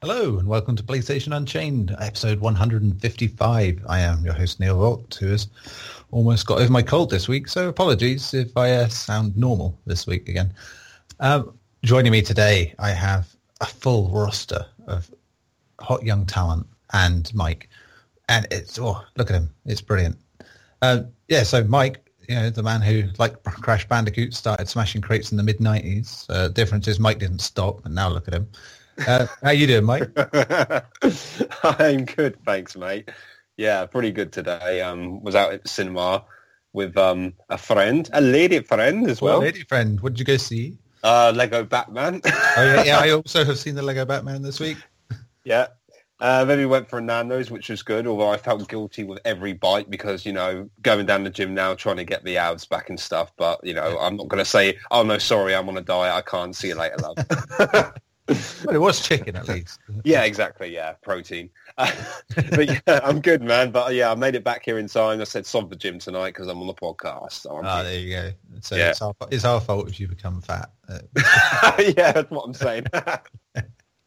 Hello and welcome to PlayStation Unchained, episode 155. I am your host Neil Vought, who has almost got over my cold this week, so apologies if I sound normal this week again. Joining me today, I have a full roster of hot young talent and Mike, and it's, oh, look at him, it's brilliant. So Mike, you know, the man who, like Crash Bandicoot, started smashing crates in the mid-90s. Difference is Mike didn't stop, and now look at him. How you doing, Mike? I'm good, thanks, mate. Yeah, pretty good today. Was out at the cinema with a friend, a lady friend as well. Lady friend. What did you go see? Lego Batman. Oh yeah. I also have seen the Lego Batman this week. Yeah. Then we went for a Nando's, which was good, although I felt guilty with every bite because, you know, going down the gym now, trying to get the abs back and stuff. But, you know, I'm not going to say, oh, no, sorry, I'm on a diet. I can't. See you later, love. Well, it was chicken at least. Yeah, exactly. Yeah, protein. But yeah, I'm good, man. But yeah, I made it back here in time. I said sod the gym tonight because I'm on the podcast. So there you go. So yeah. It's our fault if you become fat. Yeah, that's what I'm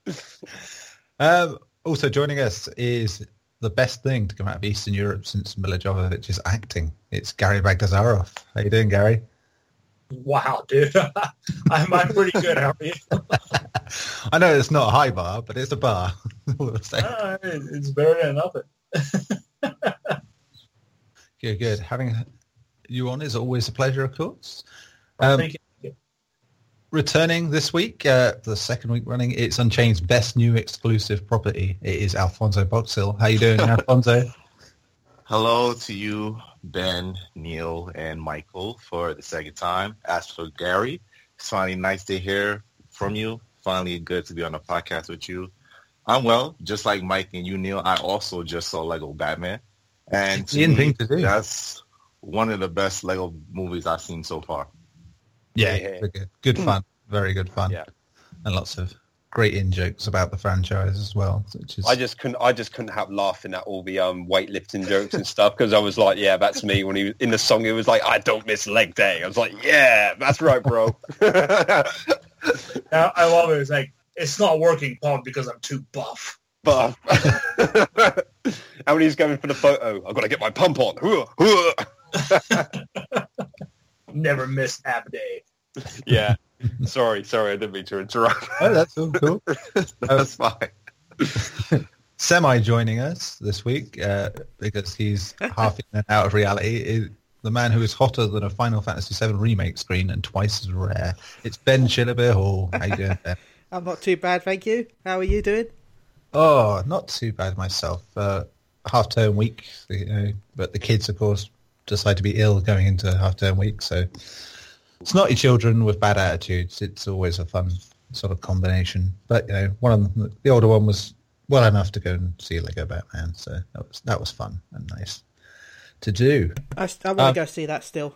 saying. Also joining us is the best thing to come out of Eastern Europe since Mila Jovovich's acting. It's Gary Bagdasarov. How you doing, Gary? Wow, dude. I'm pretty good, how are you? I know it's not a high bar, but it's a bar. It's better than nothing. Good. Having you on is always a pleasure, of course. Thank you. Returning this week, the second week running, it's Unchained's best new exclusive property. It is Alfonso Boxill. How you doing, Alfonso? Hello to you, Ben, Neil, and Michael for the second time. As for Gary, it's finally nice to hear from you. Finally good to be on the podcast with you. I'm well, just like Mike and you, Neil. I also just saw Lego Batman. And to me, that's one of the best Lego movies I've seen so far. Yeah. Good fun. Very good fun. Yeah. And lots of great in-jokes about the franchise as well. I just couldn't help laughing at all the weightlifting jokes and stuff because I was like, yeah, that's me. When he was in the song, it was like, I don't miss leg day. I was like, yeah, that's right, bro. I love it. It's like, it's not working, Pom, because I'm too buff. And when he's going for the photo, I've got to get my pump on. Never miss ab day. Yeah. Sorry, I didn't mean to interrupt. Oh, that's all cool. That's fine. Semi joining us this week because he's half in and out of reality. Is the man who is hotter than a Final Fantasy VII remake screen and twice as rare. It's Ben Shillabeer-Hall. How you doing, Ben? I'm not too bad, thank you. How are you doing? Oh, not too bad myself. Half-term week, you know, but the kids, of course, decide to be ill going into half-term week, so... It's not your children with bad attitudes. It's always a fun sort of combination. But, you know, one of them, the older one was well enough to go and see Lego Batman. So that was fun and nice to do. I want to go see that still.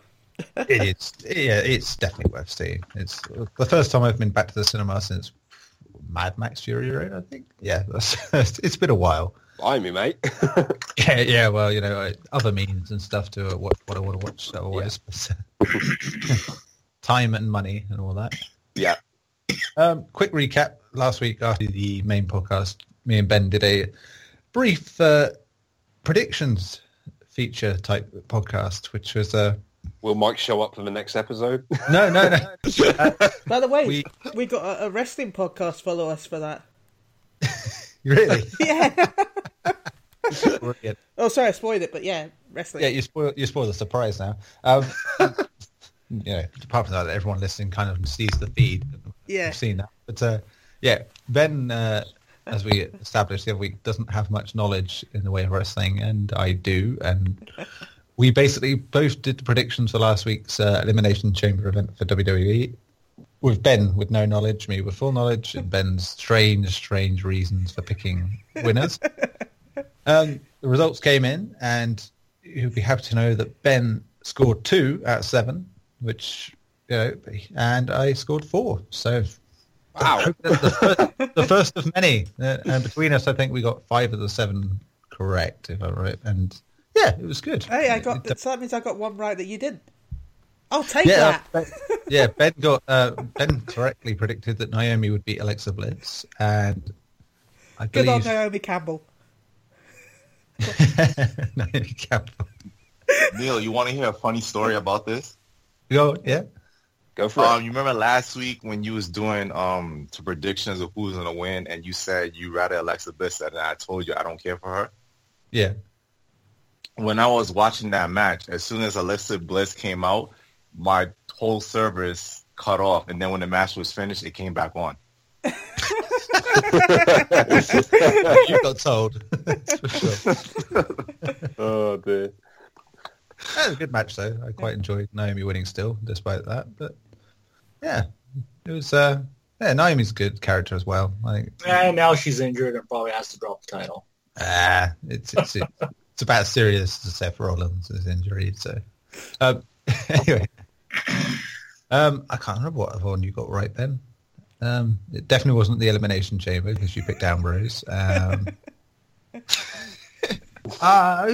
It is. Yeah, it's definitely worth seeing. It's the first time I've been back to the cinema since Mad Max Fury Road, I think. Yeah, it's been a while. Buy me, mate. yeah, well, you know, other means and stuff to watch what I want to watch. Always. Yeah. Time and money and all that. Yeah. Quick recap. Last week after the main podcast, me and Ben did a brief predictions feature type podcast, which was... Will Mike show up for the next episode? No. By the way, we got a wrestling podcast follow us for that. Really? Yeah. Brilliant. Oh, sorry, I spoiled it, but yeah, wrestling. Yeah, you spoil the surprise now. You know, apart from that, everyone listening kind of sees the feed. Yeah. We've seen that. But, yeah, Ben, as we established the other week, doesn't have much knowledge in the way of wrestling, and I do. And we basically both did the predictions for last week's Elimination Chamber event for WWE, with Ben with no knowledge, me with full knowledge, and Ben's strange reasons for picking winners. The results came in, and you'll be happy to know that Ben scored 2 out of 7. Which, you know, and I scored 4. So, wow, the first of many. And between us, I think we got 5 of the 7 correct, if I'm right. And yeah, it was good. Hey, so that means I got 1 right that you didn't. I'll take that. Ben correctly predicted that Naomi would beat Alexa Bliss, and I believe... Good on Naomi Campbell. Naomi Campbell. Neil, you want to hear a funny story about this? Go, yeah. Go for it. You remember last week when you was doing the predictions of who's going to win, and you said you rather Alexa Bliss, and I told you I don't care for her? Yeah. When I was watching that match, as soon as Alexa Bliss came out, my whole service cut off, and then when the match was finished, it came back on. You got told. That's for sure. Oh, dear. That was a good match, though. I quite enjoyed Naomi winning still, despite that. But, yeah, it was... Naomi's a good character as well, I think. And now she's injured and probably has to drop the title. It's about as serious as Seth Rollins' injury, so... anyway... I can't remember what one you got right, Ben. It definitely wasn't the Elimination Chamber, because you picked Ambrose. Who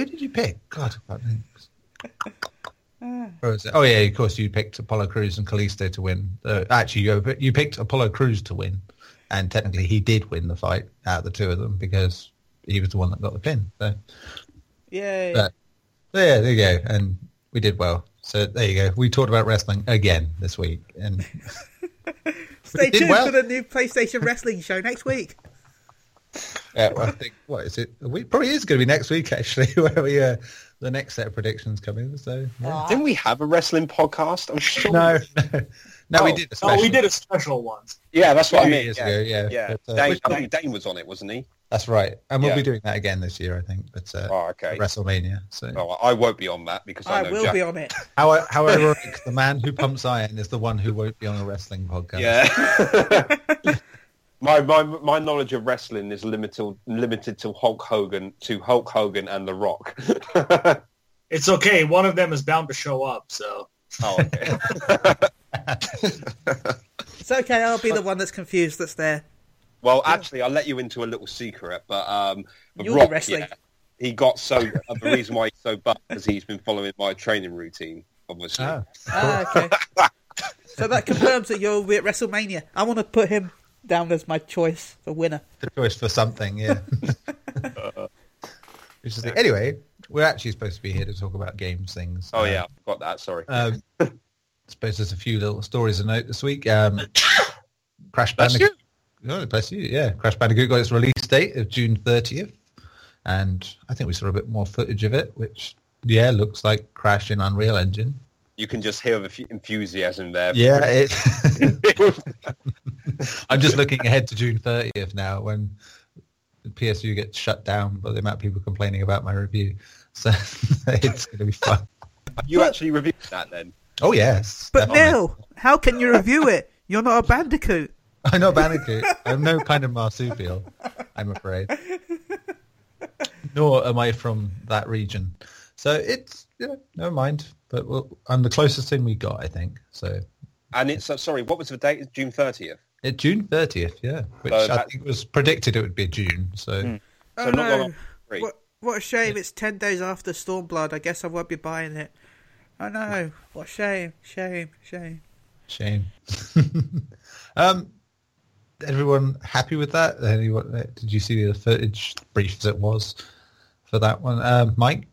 did you pick? God, I can't think. Oh, yeah, of course, you picked Apollo Crews and Kalisto to win. Actually, you picked Apollo Crews to win, and technically he did win the fight out of the two of them, because he was the one that got the pin. So. Yay. But, yeah, there you go, and we did well. So there you go. We talked about wrestling again this week. And stay tuned for the new PlayStation Wrestling show next week. Yeah, well, I think, what is it? Probably is going to be next week, actually, where we the next set of predictions come in. So, yeah. Didn't we have a wrestling podcast? I'm sure. No, we did a special. Oh, we did a special one. Yeah, that's what I mean. Yeah. But, Dane was on it, wasn't he? That's right. And we'll be doing that again this year, I think. But WrestleMania. So. Oh, I won't be on that because I know will Jack. Be on it. How ironic, the man who pumps iron is the one who won't be on a wrestling podcast. Yeah. My knowledge of wrestling is limited to Hulk Hogan and The Rock. It's okay. One of them is bound to show up, so. Oh, okay. It's okay, I'll be the one that's confused that's there. Well, actually, I'll let you into a little secret, but you're Rock, wrestling. Yeah, he got so... the reason why he's so buff is he's been following my training routine, obviously. Okay. So that confirms that you're at WrestleMania. I want to put him down as my choice for winner. The choice for something, yeah. Anyway, we're actually supposed to be here to talk about games things. Oh, yeah, I forgot that, sorry. I suppose there's a few little stories to note this week. Crash Bandicoot. Oh, bless you, yeah. Crash Bandicoot got its release date of June 30th, and I think we saw a bit more footage of it, which, yeah, looks like Crash in Unreal Engine. You can just hear the enthusiasm there. Yeah, I'm just looking ahead to June 30th now, when the PSU gets shut down by the amount of people complaining about my review. So it's going to be fun. You actually reviewed that then? Oh, yes. But Neil, how can you review it? You're not a bandicoot. I'm not a bandicoot. I'm no kind of marsupial, I'm afraid. Nor am I from that region. So it's, never mind. But I'm the closest thing we got, I think. So. And it's, sorry, what was the date? June 30th? June 30th, yeah. Which I think was predicted it would be June. So, so not long after. What a shame. Yeah. It's 10 days after Stormblood. I guess I won't be buying it. I know. What a shame. Shame. Everyone happy with that? Did you see the footage, brief as it was, for that one? Mike?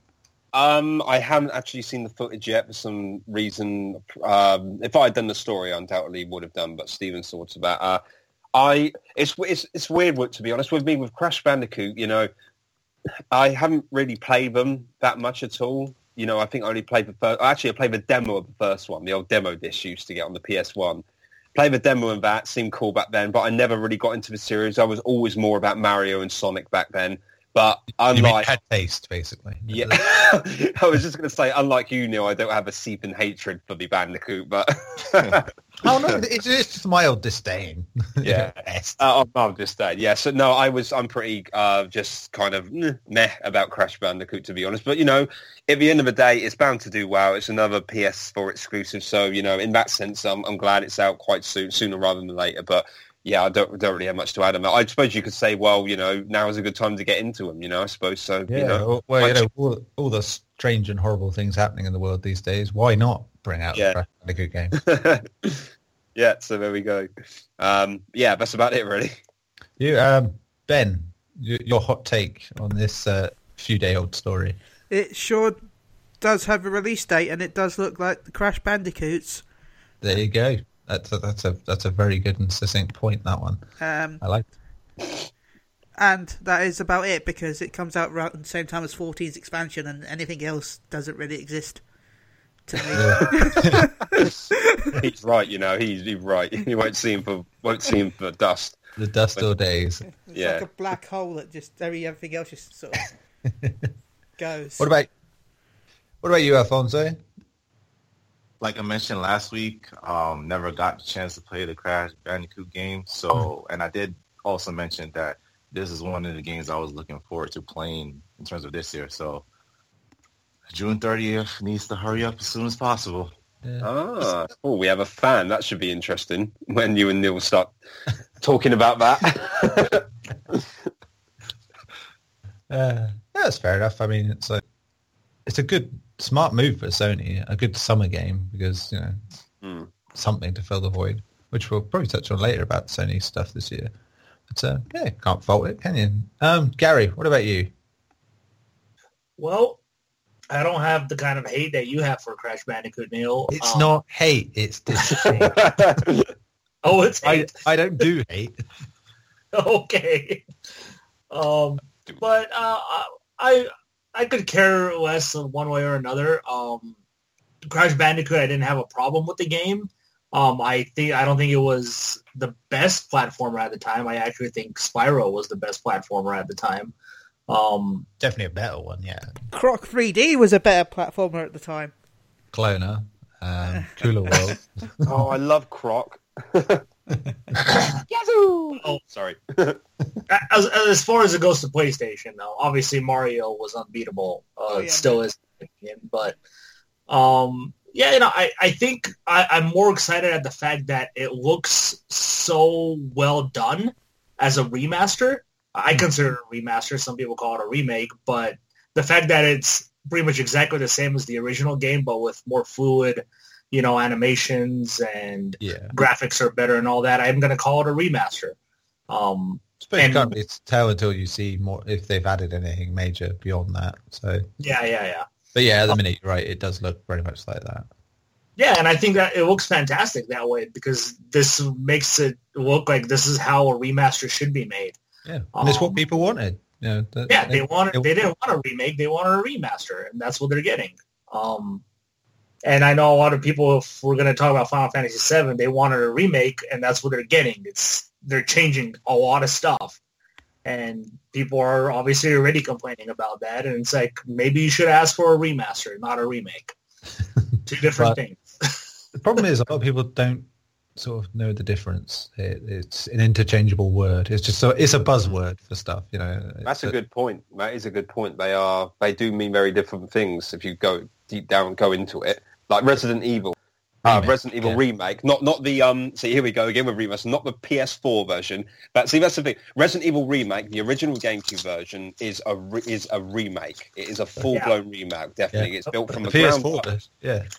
I haven't actually seen the footage yet for some reason. If I had done the story, I undoubtedly would have done, but Stephen saw to that. It's weird, to be honest, with me, with Crash Bandicoot, I haven't really played them that much at all. I think I only played the first... Actually, I played the demo of the first one, the old demo disc used to get on the PS1. Played the demo and that, seemed cool back then, but I never really got into the series. I was always more about Mario and Sonic back then. But unlike bad taste, basically. Yeah, I was just going to say, unlike you, Neil, I don't have a seeping hatred for the Bandicoot, but it's just mild disdain. Yeah, mild disdain. Yeah, so no, I'm pretty just kind of meh about Crash Bandicoot, to be honest. But at the end of the day, it's bound to do well. It's another PS4 exclusive, so in that sense, I'm glad it's out quite soon, sooner rather than later. But. Yeah, I don't really have much to add on that. I suppose you could say, well, now is a good time to get into them, I suppose. So, yeah, all the strange and horrible things happening in the world these days, why not bring out the Crash Bandicoot game? Yeah, so there we go. Yeah, that's about it, really. You, Ben, your hot take on this few-day-old story. It sure does have a release date, and it does look like the Crash Bandicoots. There you go. That's a very good and succinct point, that one. I like it. And that is about it, because it comes out right at the same time as 14's expansion, and anything else doesn't really exist to me. Yeah. He's right, you know. He's right. You won't see him for dust. The dust or days. It's like a black hole that just everything else just sort of goes. What about you, Alfonso? Like I mentioned last week, never got the chance to play the Crash Bandicoot game. So, and I did also mention that this is one of the games I was looking forward to playing in terms of this year. So, June 30th needs to hurry up as soon as possible. Yeah. Oh, we have a fan. That should be interesting when you and Neil start talking about that. That's fair enough. I mean, it's a good... smart move for Sony, a good summer game, because, you know, something to fill the void, which we'll probably touch on later about Sony stuff this year. But, yeah, can't fault it, can you? Gary, what about you? Well, I don't have the kind of hate that you have for Crash Bandicoot, Neil. It's not hate, it's disdain. Oh, it's hate. I don't do hate. Okay. But I could care less one way or another. Crash Bandicoot, I didn't have a problem with the game. I don't think it was the best platformer at the time. I actually think Spyro was the best platformer at the time. Definitely a better one, yeah. Croc 3D was a better platformer at the time. Cloner, Cooler World. Oh, I love Croc. Yazoo! Oh, sorry. As far as it goes to PlayStation, though, obviously Mario was unbeatable. It still is. But, I think I'm more excited at the fact that it looks so well done as a remaster. I consider it a remaster. Some people call it a remake. But the fact that it's pretty much exactly the same as the original game, but with more fluid... you know, animations and graphics are better and all that. I'm going to call it a remaster. You can't really tell until you see more if they've added anything major beyond that. So yeah. But yeah, at the minute, you're right, it does look very much like that. Yeah, and I think that it looks fantastic that way because this makes it look like this is how a remaster should be made. Yeah, and it's what people wanted. You know, they didn't want a remake; they wanted a remaster, and that's what they're getting. And I know a lot of people, if we're going to talk about Final Fantasy VII, they wanted a remake, and that's what they're getting. They're changing a lot of stuff. And people are obviously already complaining about that. And it's like, maybe you should ask for a remaster, not a remake. Two different things. The problem is a lot of people don't sort of know the difference. It's an interchangeable word. It's just it's a buzzword for stuff, you know. That's a good point. That is a good point. They do mean very different things if you go deep down and go into it. Like Resident Evil. Remake. Not the see, here we go again with remaster, not the PS4 version. But see, that's the thing. Resident Evil Remake, the original GameCube version, is a remake. It is a full-blown remake, definitely. Yeah. It's built from the ground up.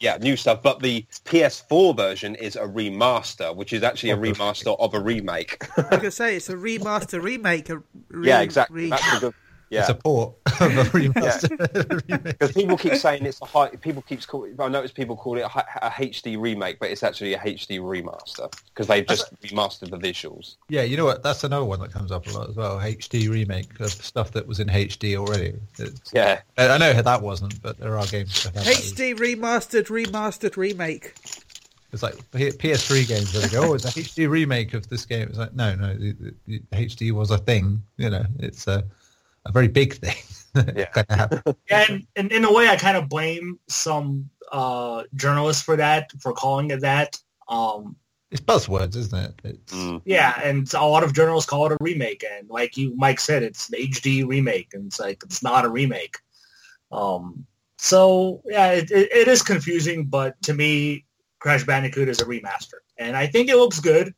Yeah, new stuff. But the PS4 version is a remaster, which is actually a remaster of a remake. Like I say, it's a remaster remake. Yeah, exactly. That's a good... Yeah. It's a port of a remaster. Because people keep saying it's a high... I notice people call it a HD remake, but it's actually a HD remaster because they've just remastered the visuals. Yeah, you know what? That's another one that comes up a lot as well. HD remake of stuff that was in HD already. Yeah. I know that wasn't, but there are games... HD remastered remake. It's like PS3 games where they go, oh, it's a HD remake of this game. It's like, no, the HD was a thing. You know, it's a... a very big thing. And in a way, I kind of blame some journalists for that, for calling it that. It's buzzwords, isn't it? Yeah, and a lot of journalists call it a remake, and like you, Mike said, it's an HD remake, and it's like it's not a remake. So yeah, it is confusing, but to me, Crash Bandicoot is a remaster, and I think it looks good.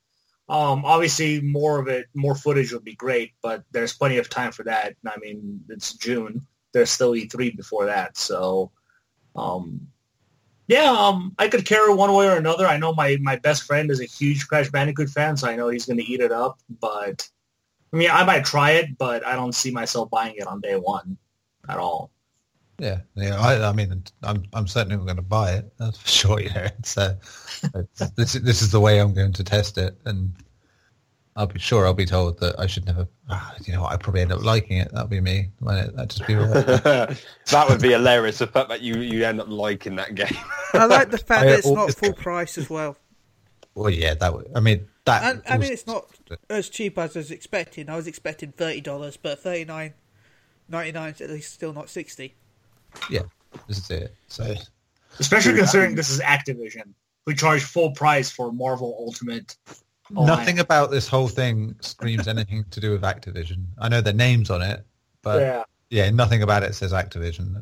Obviously, more footage would be great, but there's plenty of time for that. I mean, it's June. There's still E3 before that. So, I could care one way or another. I know my best friend is a huge Crash Bandicoot fan, so I know he's going to eat it up. But I mean, I might try it, but I don't see myself buying it on day one at all. Yeah. I mean, I'm certainly not going to buy it. That's for sure. You know, this is the way I'm going to test it, and I'll be told that I should never. You know, I probably end up liking it. That'll be me. That just be that would be hilarious. The fact that you end up liking that game. I like the fact that it's not full price as well. Well, yeah, that would. I mean. I mean, it's not as cheap as I was expecting. I was expecting $30, but $39.99 is at least still not $60. Yeah, this is it. So, especially considering this is Activision, who charge full price for Marvel Ultimate. Nothing about this whole thing screams anything to do with Activision. I know their name's on it, but yeah, nothing about it says Activision.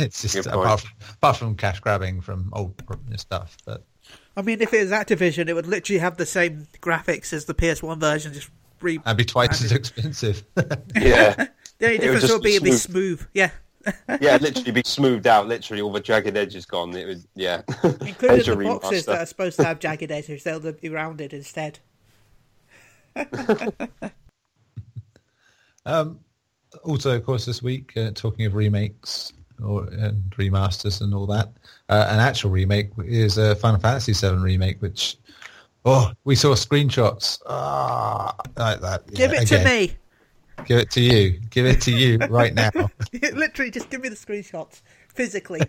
It's just apart from cash grabbing from old stuff, but. I mean, if it was Activision, it would literally have the same graphics as the PS1 version. Just that'd be twice as expensive. Yeah. The only difference would be it'd be smooth. Yeah. Yeah, it'd literally be smoothed out. Literally, all the jagged edges gone. It would, yeah. Including the boxes that are supposed to have jagged edges, they'll be rounded instead. Also, of course, this week, talking of remakes. And remasters and all that. An actual remake is a Final Fantasy VII remake, which we saw screenshots like that. Give it to me. Give it to you. Give it to you right now. Literally, just give me the screenshots physically.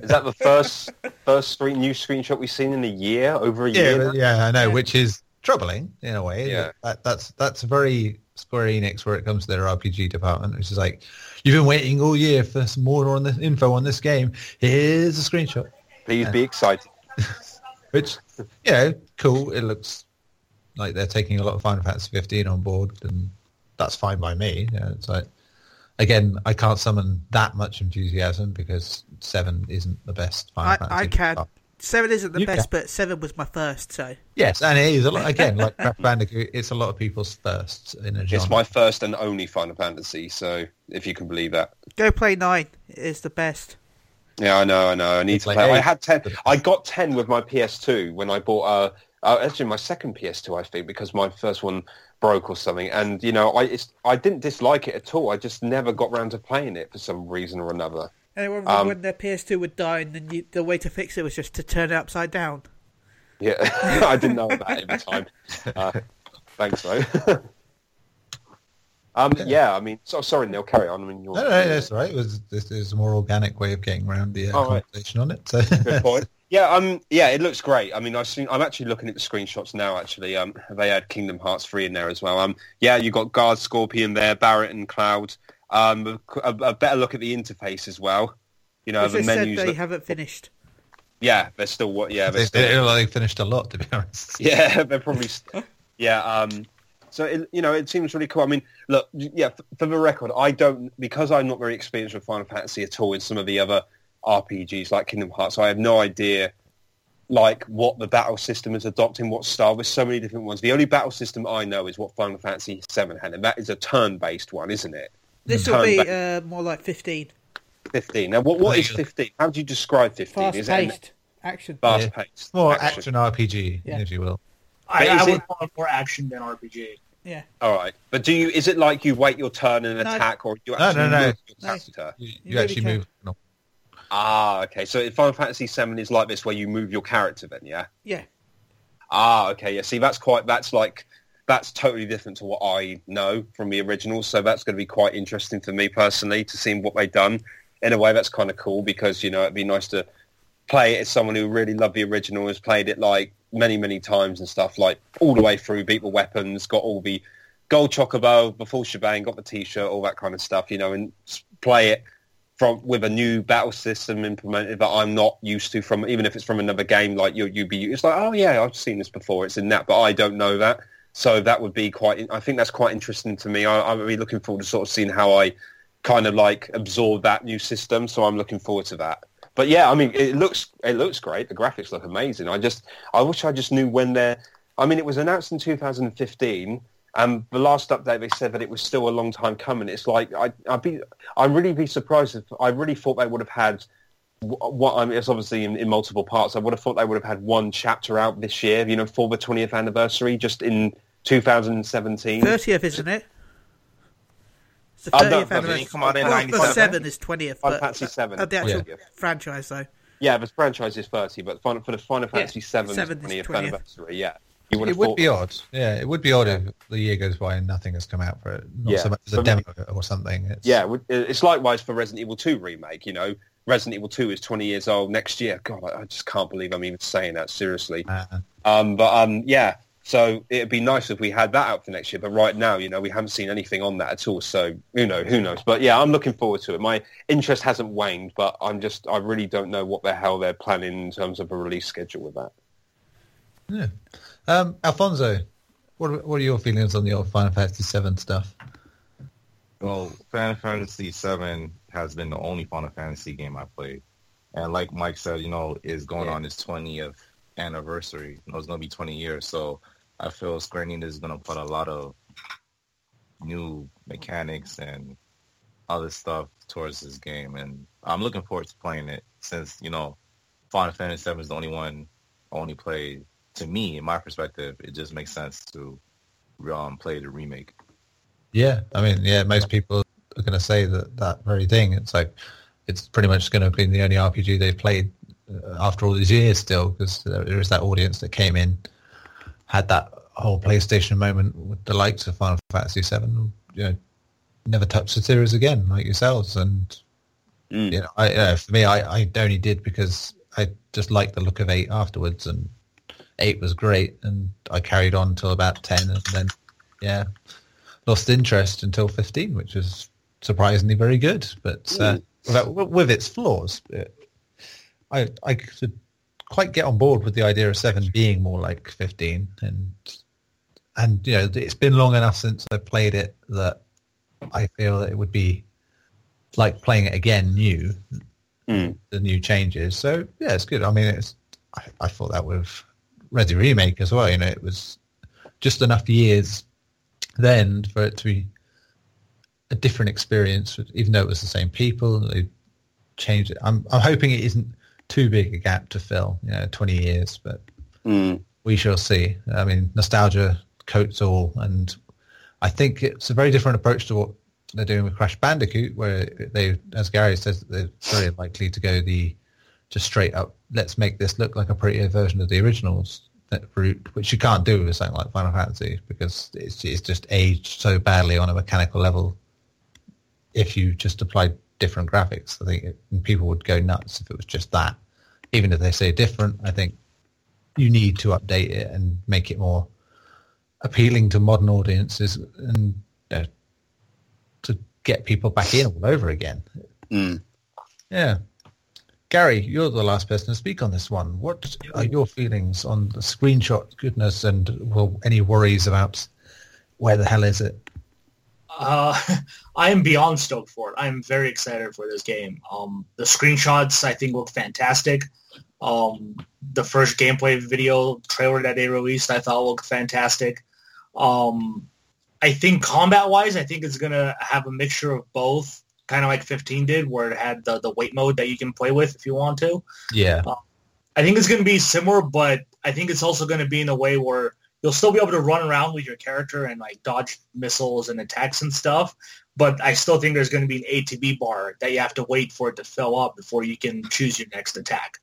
Is that the first new screenshot we've seen in a year? Over a year? Yeah, I know, which is troubling in a way. Yeah, that's very Square Enix where it comes to their RPG department, which is like, you've been waiting all year for some more on this info on this game. Here's a screenshot. Please be excited. Which, you know, cool. It looks like they're taking a lot of Final Fantasy XV on board, and that's fine by me. You know, it's like, again, I can't summon that much enthusiasm because 7 isn't the best Final Fantasy. I can. Stuff. 7 isn't the best, but 7 was my first, so... Yes, and it is, a lot, again, like Crash Bandicoot, it's a lot of people's first in a genre. It's my first and only Final Fantasy, so if you can believe that. Go play 9, it's the best. Yeah, I know, I need to play. 8. I had 10, I got 10 with my PS2 when I bought, actually my second PS2, I think, because my first one broke or something, and, you know, I didn't dislike it at all, I just never got round to playing it for some reason or another. Anyone when their PS2 would die, and then the way to fix it was just to turn it upside down. Yeah, I didn't know about it at the time. Thanks, though. I mean, sorry, Neil, carry on. I mean, no, that's right. This is a more organic way of getting around the conversation on it. So. Good point. Yeah, it looks great. I mean, I'm actually looking at the screenshots now. Actually, they had Kingdom Hearts 3 in there as well. You got Guard Scorpion there, Barrett and Cloud. A better look at the interface as well. You know, the menus. They haven't finished. Yeah, they're still. Yeah, they finished a lot, to be honest. Yeah, they're probably. Yeah. So it seems really cool. I mean, look. Yeah, for the record, because I'm not very experienced with Final Fantasy at all in some of the other RPGs like Kingdom Hearts. I have no idea what the battle system is adopting, what style. There's so many different ones. The only battle system I know is what Final Fantasy VII had, and that is a turn-based one, isn't it? This will be more like 15. 15. Now, what is 15? How do you describe 15? Fast-paced action. Fast-paced. More action RPG, if you will. I would call it more action than RPG. Yeah. All right. But is it like you wait your turn and attack, or you actually move your character? You actually really move. No. Ah, okay. So Final Fantasy VII is like this, where you move your character then, yeah? Yeah. Ah, okay. Yeah, see, that's totally different to what I know from the original, so that's going to be quite interesting for me personally to see what they've done. In a way, that's kind of cool because, you know, it'd be nice to play it as someone who really loved the original, has played it, many, many times and stuff, all the way through, beat the weapons, got all the gold chocobo, the full shebang, got the T-shirt, all that kind of stuff, you know, and play it with a new battle system implemented that I'm not used to from, even if it's from another game, it's like, oh, yeah, I've seen this before, it's in that, but I don't know that. So that would be I think that's quite interesting to me. I'm really looking forward to sort of seeing how I kind of absorb that new system. So I'm looking forward to that. But yeah, I mean, it looks great. The graphics look amazing. I wish I just knew when it was announced in 2015. And the last update, they said that it was still a long time coming. It's like, I'd really be surprised if I really thought they would have had it's obviously in multiple parts. I would have thought they would have had one chapter out this year, you know, for the 20th anniversary, just in 2017. 30th, isn't it? the 30th anniversary. Come out in 97. 7 is 20th. Final Fantasy 7. The actual franchise, though. Yeah, the franchise is 30, but for the Final Fantasy 7 is 20th anniversary, yeah. It would be odd. Yeah, it would be odd if the year goes by and nothing has come out for it. Not so much as a demo or something. It's likewise for Resident Evil 2 remake, you know. Resident Evil 2 is 20 years old next year. God, I just can't believe I'm even saying that, seriously. So it'd be nice if we had that out for next year. But right now, you know, we haven't seen anything on that at all. So, who knows? But yeah, I'm looking forward to it. My interest hasn't waned, but I really don't know what the hell they're planning in terms of a release schedule with that. Yeah. Alfonso, what are your feelings on the old Final Fantasy VII stuff? Well, Final Fantasy VII has been the only Final Fantasy game I played. And like Mike said, it's going on its 20th anniversary. It's going to be 20 years. So I feel Square Enix is going to put a lot of new mechanics and other stuff towards this game. And I'm looking forward to playing it since, Final Fantasy VII is the only one I only played. To me, in my perspective, it just makes sense to play the remake. Yeah, most people are going to say that very thing. It's like, it's pretty much going to be the only RPG they've played after all these years still, because there is that audience that came in, had that whole PlayStation moment with the likes of Final Fantasy VII, never touched the series again, like yourselves. And, for me, I only did because I just liked the look of 8 afterwards, and 8 was great, and I carried on till about 10, and then, lost interest until 15, which was surprisingly very good, but with its flaws, I could quite get on board with the idea of 7 being more like 15, and it's been long enough since I played it that I feel that it would be like playing it again new, the new changes. So yeah, it's good. I thought that with Resi Remake as well, it was just enough years then for it to be a different experience, even though it was the same people. They changed it. I'm hoping it isn't too big a gap to fill, 20 years, but we shall see. Nostalgia coats all, and I think it's a very different approach to what they're doing with Crash Bandicoot, where they, as Gary says, they're very likely to go just straight up, let's make this look like a prettier version of the originals route, which you can't do with something like Final Fantasy, because it's just aged so badly on a mechanical level. If you just applied different graphics, I think people would go nuts if it was just that. Even if they say different, I think you need to update it and make it more appealing to modern audiences and to get people back in all over again. Mm. Yeah. Gary, you're the last person to speak on this one. What are your feelings on the screenshot goodness and any worries about where the hell is it? I am beyond stoked for it. I am very excited for this game. The screenshots, I think, look fantastic. The first gameplay video trailer that they released, I thought looked fantastic. I think combat-wise, I think it's going to have a mixture of both. Kind of like 15 did, where it had the weight mode that you can play with if you want to. Yeah. I think it's going to be similar, but I think it's also going to be in a way where you'll still be able to run around with your character and like dodge missiles and attacks and stuff, but I still think there's going to be an ATB bar that you have to wait for it to fill up before you can choose your next attack.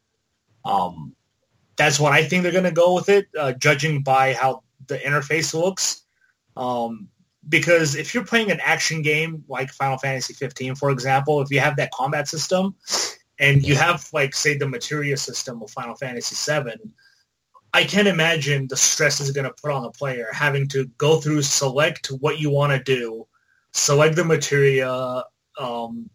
That's what I think they're going to go with it, judging by how the interface looks. Because if you're playing an action game like Final Fantasy 15, for example, if you have that combat system and you have, like, say, the materia system of Final Fantasy 7, I can't imagine the stress is going to put on the player having to go through, select what you want to do, select the materia,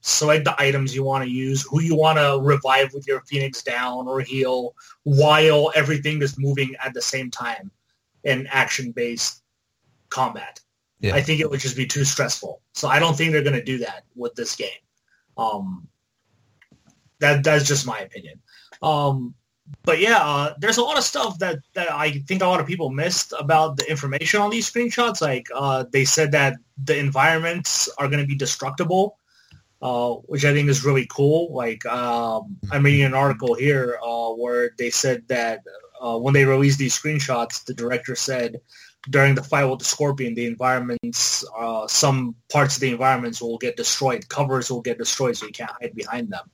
select the items you want to use, who you want to revive with your Phoenix down or heal, while everything is moving at the same time in action-based combat. Yeah. I think it would just be too stressful. So I don't think they're going to do that with this game. That's just my opinion. But there's a lot of stuff that I think a lot of people missed about the information on these screenshots. Like they said that the environments are going to be destructible, which I think is really cool. Like I'm reading an article here where they said that when they released these screenshots, the director said during the fight with the Scorpion, the environments, some parts of the environments will get destroyed. Covers will get destroyed, so you can't hide behind them.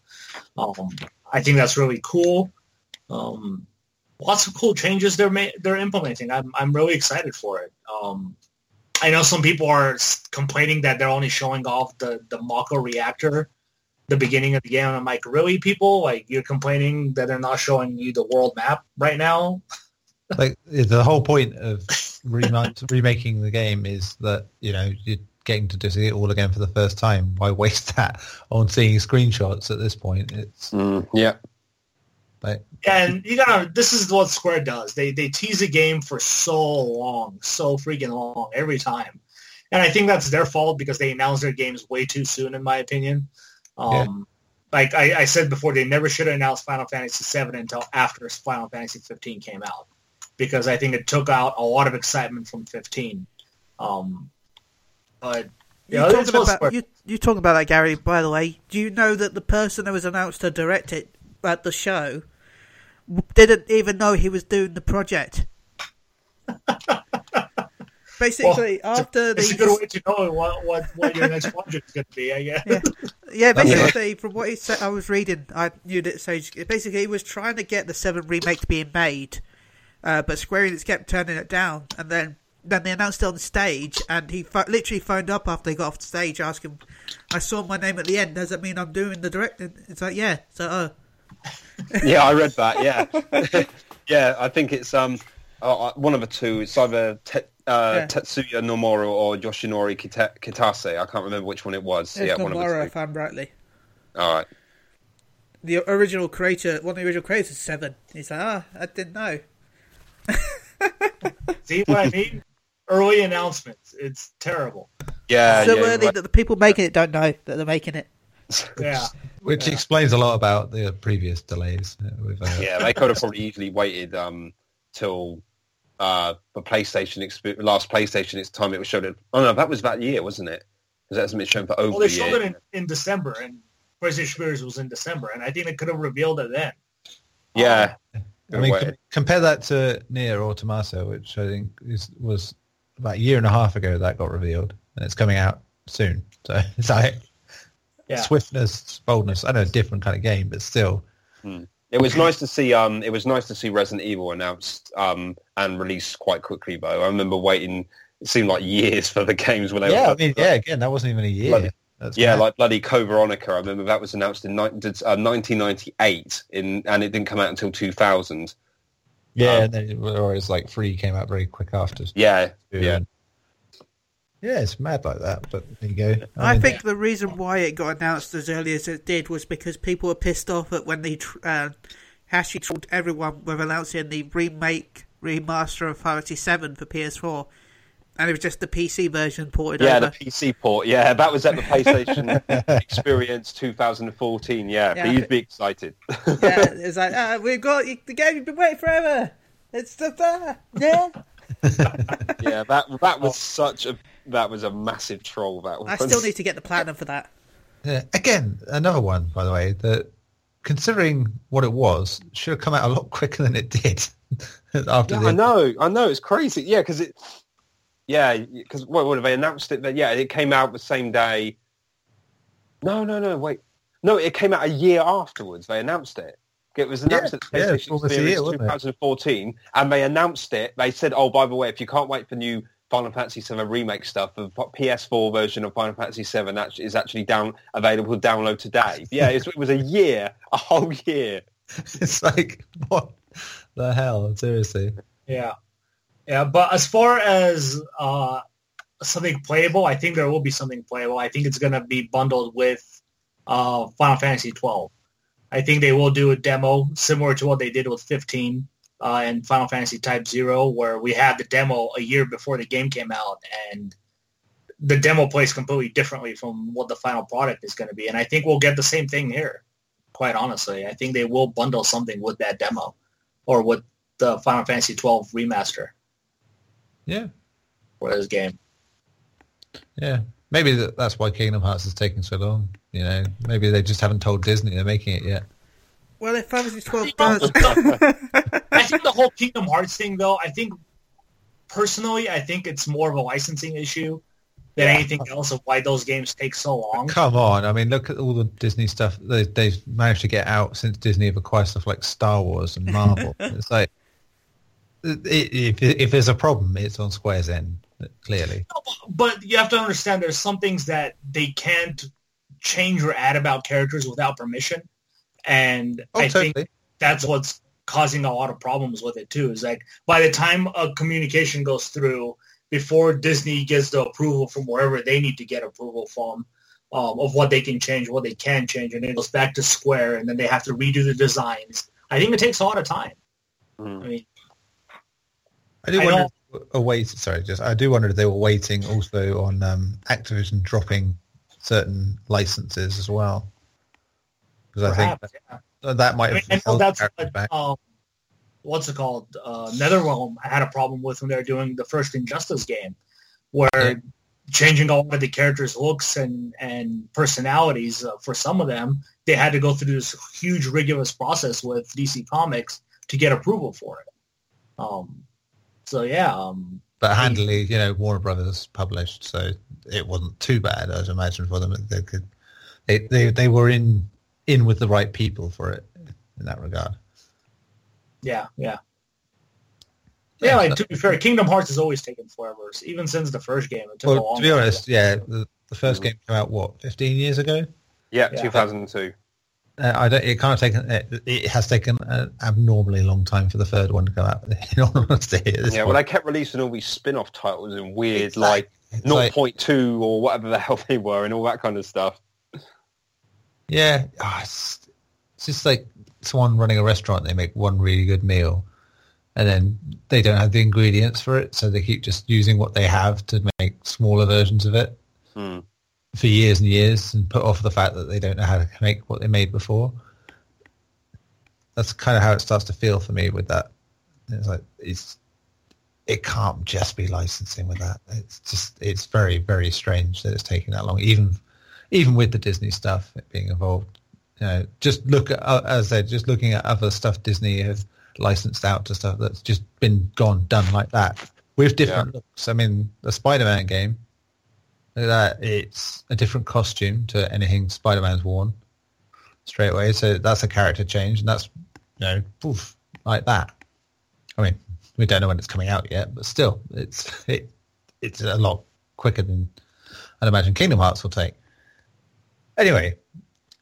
I think that's really cool. Lots of cool changes they're implementing. I'm really excited for it. I know some people are complaining that they're only showing off the Mako reactor, the beginning of the game. And I'm like, really, people? Like, you're complaining that they're not showing you the world map right now? Like, the whole point of remaking the game is that, you know, you're getting to see it all again for the first time. Why waste that on seeing screenshots at this point? It's yeah. Like, and you gotta, this is what Square does. They tease a game for so freaking long every time. And I think that's their fault because they announce their games way too soon, in my opinion. Like I said before, they never should have announced Final Fantasy VII until after Final Fantasy XV came out, because I think it took out a lot of excitement from 15. But yeah, you talking about that, Gary? By the way, do you know that the person that was announced to direct it at the show didn't even know he was doing the project? Basically, well, after it's a good way to know what your next project is going to be, I guess. Yeah, basically, from what he said, I was reading, I knew that. So basically, he was trying to get the 7 remake to being made. But Square Enix kept turning it down, and then they announced it on stage, and he literally phoned up after they got off the stage asking, "I saw my name at the end. Does that mean I'm doing the directing?" It's like, yeah. So, yeah, I read that. Yeah, yeah. I think it's one of the two. It's either Tetsuya Nomura or Yoshinori Kitase. I can't remember which one it was. It's Nomura, one of the two, if I'm rightly. All right. The original creator, one of the original creators, is 7. He's like, I didn't know. See what I mean? Early announcements. It's terrible. Yeah. So early that the people making it don't know that they're making it. Yeah. Which explains a lot about the previous delays. Yeah, they could have probably easily waited till the PlayStation last PlayStation. It's time it was shown. Oh no, that was that year, wasn't it? Because that hasn't been shown for over. Well, they showed it in December, and PlayStation Experience was in December, and I think they could have revealed it then. Yeah. I mean, compare that to Nier or Tommaso, which I think was about a year and a half ago that got revealed, and it's coming out soon. So it's like swiftness, boldness. I know, different kind of game, but still. It was nice to see. It was nice to see Resident Evil announced and released quite quickly. Though I remember waiting, it seemed like years for the games when they. Yeah, I mean, again, that wasn't even a year. Like bloody Code Veronica. I remember that was announced in 1998, and it didn't come out until 2000. Yeah, and then whereas like 3 came out very quick after. Yeah, 2. Yeah, it's mad like that. But there you go. I think the reason why it got announced as early as it did was because people were pissed off at when they Hashi told everyone with announcing the remaster of Final Fantasy VII for PS4. And it was just the PC version ported over. Yeah, the PC port. Yeah, that was at the PlayStation Experience 2014. Yeah, but you'd be excited. Yeah, it's like, we've got the game you've been waiting forever. It's still there. Yeah. Yeah, that was that was a massive troll. That one. I still need to get the platinum for that. Yeah. Again, another one, by the way, that considering what it was, should have come out a lot quicker than it did. I know, it's crazy. Yeah, because it. Yeah, because what they announced it? That it came out the same day. No, it came out a year afterwards. They announced it. It was announced at the PlayStation Experience 2014, and they announced it. They said, "Oh, by the way, if you can't wait for new Final Fantasy VII remake stuff, the PS4 version of Final Fantasy VII is actually available to download today." Yeah, it was a whole year. It's like, what the hell? Seriously. Yeah. Yeah, but as far as something playable, I think there will be something playable. I think it's going to be bundled with Final Fantasy XII. I think they will do a demo similar to what they did with 15 and Final Fantasy Type 0, where we had the demo a year before the game came out, and the demo plays completely differently from what the final product is going to be. And I think we'll get the same thing here, quite honestly. I think they will bundle something with that demo or with the Final Fantasy XII remaster. Yeah, for this game. Yeah, maybe that's why Kingdom Hearts is taking so long. You know, maybe they just haven't told Disney they're making it yet. Well, if Final Fantasy XII does, I think the whole Kingdom Hearts thing, though, I think personally, I think it's more of a licensing issue than anything else of why those games take so long. Come on. I mean, look at all the Disney stuff they've managed to get out since Disney have acquired stuff like Star Wars and Marvel. It's like, if there's a problem, it's on Square's end, clearly. No, but you have to understand there's some things that they can't change or add about characters without permission. And I think that's what's causing a lot of problems with it, too, is like by the time a communication goes through, before Disney gets the approval from wherever they need to get approval from of what they can change, what they can change, and it goes back to Square, and then they have to redo the designs. I think it takes a lot of time. Mm. I mean, I do wonder if they were waiting also on Activision dropping certain licenses as well. Because I think that might have held characters back. What's it called? NetherRealm had a problem with when they were doing the first Injustice game, where changing all of the characters' looks and personalities for some of them, they had to go through this huge, rigorous process with DC Comics to get approval for it. But handily, Warner Brothers published, so it wasn't too bad, I would imagine, for them. They were in with the right people for it in that regard. Yeah. Like, to be fair, Kingdom Hearts has always taken forever, even since the first game. It took a long time. To be honest, the first game came out 15 years ago? Yeah. 2002. It has taken an abnormally long time for the third one to go out. Well, they kept releasing all these spin-off titles and weird, like 0.2 or whatever the hell they were, and all that kind of stuff. Yeah, it's just like someone running a restaurant. They make one really good meal, and then they don't have the ingredients for it, so they keep just using what they have to make smaller versions of it for years and years, and put off the fact that they don't know how to make what they made before. That's kind of how it starts to feel for me with that. It's like it can't just be licensing with that. It's very, very strange that it's taking that long, even with the Disney stuff being involved. Looking at other stuff Disney have licensed out to stuff that's just been done like that with different looks. I mean, the Spider-Man game, it's a different costume to anything Spider-Man's worn straight away. So that's a character change, and that's like that. I mean, we don't know when it's coming out yet, but still, it's a lot quicker than I'd imagine Kingdom Hearts will take. Anyway.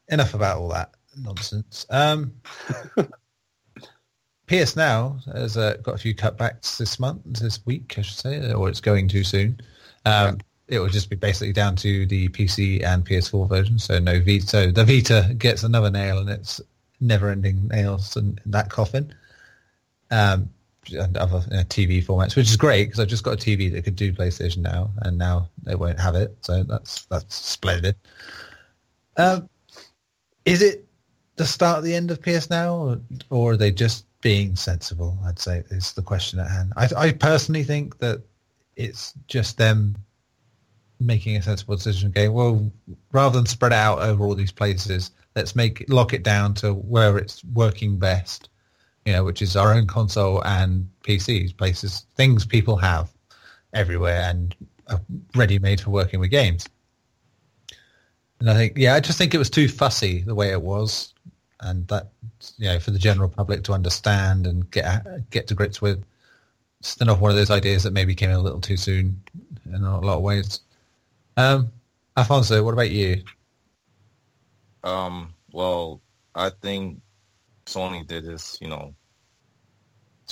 Enough about all that nonsense. PS Now has got a few cutbacks this week, I should say, or it's going to soon. It will just be basically down to the PC and PS4 version, so no Vita. So the Vita gets another nail in its never-ending nails in that coffin. And other TV formats, which is great, because I've just got a TV that could do PlayStation Now, and now they won't have it, so that's splendid. Is it the start of the end of PS Now, or are they just being sensible? I'd say is the question at hand. I personally think that it's just them making a sensible decision. Okay, well, rather than spread it out over all these places, let's lock it down to where it's working best, which is our own console and PCs, places, things people have everywhere and are ready-made for working with games. And I think, I just think it was too fussy the way it was, and that, for the general public to understand and get to grips with. It's not one of those ideas that maybe came in a little too soon in a lot of ways. Alfonso, what about you? Well, I think Sony did this,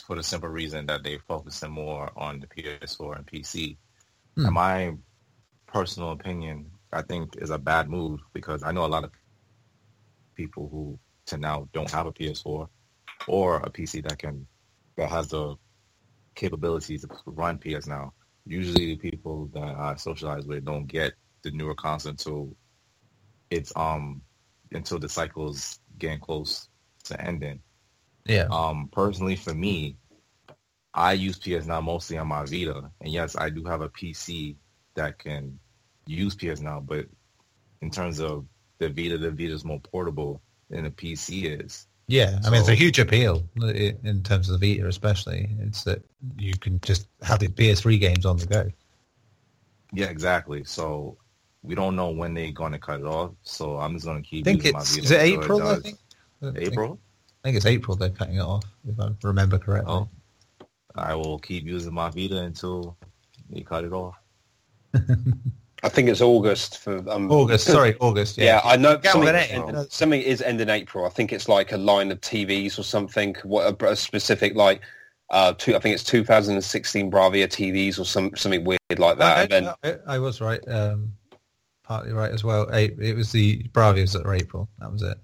for the simple reason that they're focusing more on the PS4 and PC. In my personal opinion, I think is a bad move, because I know a lot of people who to now don't have a PS4 or a PC that has the capabilities to run PS Now. Usually the people that I socialize with don't get the newer console until the cycle's getting close to ending. Yeah. Personally for me, I use PS Now mostly on my Vita, and yes, I do have a PC that can use PS Now, but in terms of the Vita is more portable than the PC is. Yeah, I mean, it's a huge appeal in terms of the Vita, especially. It's that you can just have the PS3 games on the go. Yeah, exactly. So we don't know when they're going to cut it off. So I'm just going to keep using my Vita. Is it April? I think it's April they're cutting it off, if I remember correctly. Oh, I will keep using my Vita until they cut it off. I think it's August for August. Yeah, I know something is ending April. I think it's like a line of TVs or something. What a specific like. I think it's 2016 Bravia TVs or something weird like that. I was right, partly right as well. It was the Bravias that were April. That was it.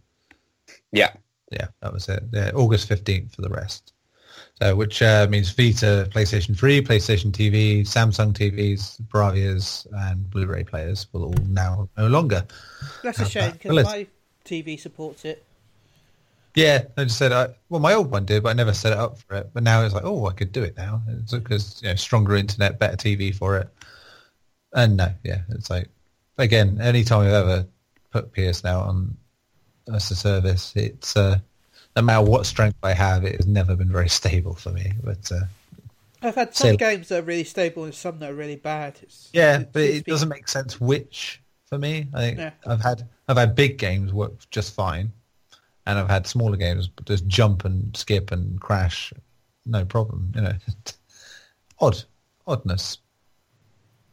Yeah, that was it. Yeah, August 15th for the rest. So, which means Vita, PlayStation 3, PlayStation TV, Samsung TVs, Bravias, and Blu-ray players will all now no longer. That's a shame, because my TV supports it. Yeah, I just said, my old one did, but I never set it up for it. But now it's like, I could do it now. It's because, stronger internet, better TV for it. And no, yeah, it's like, again, any time I've ever put PS Now on as a service, it's... no matter what strength I have, it has never been very stable for me. But I've had some games that are really stable and some that are really bad. It doesn't make sense which for me. I think I've had big games work just fine, and I've had smaller games just jump and skip and crash, no problem. Oddness.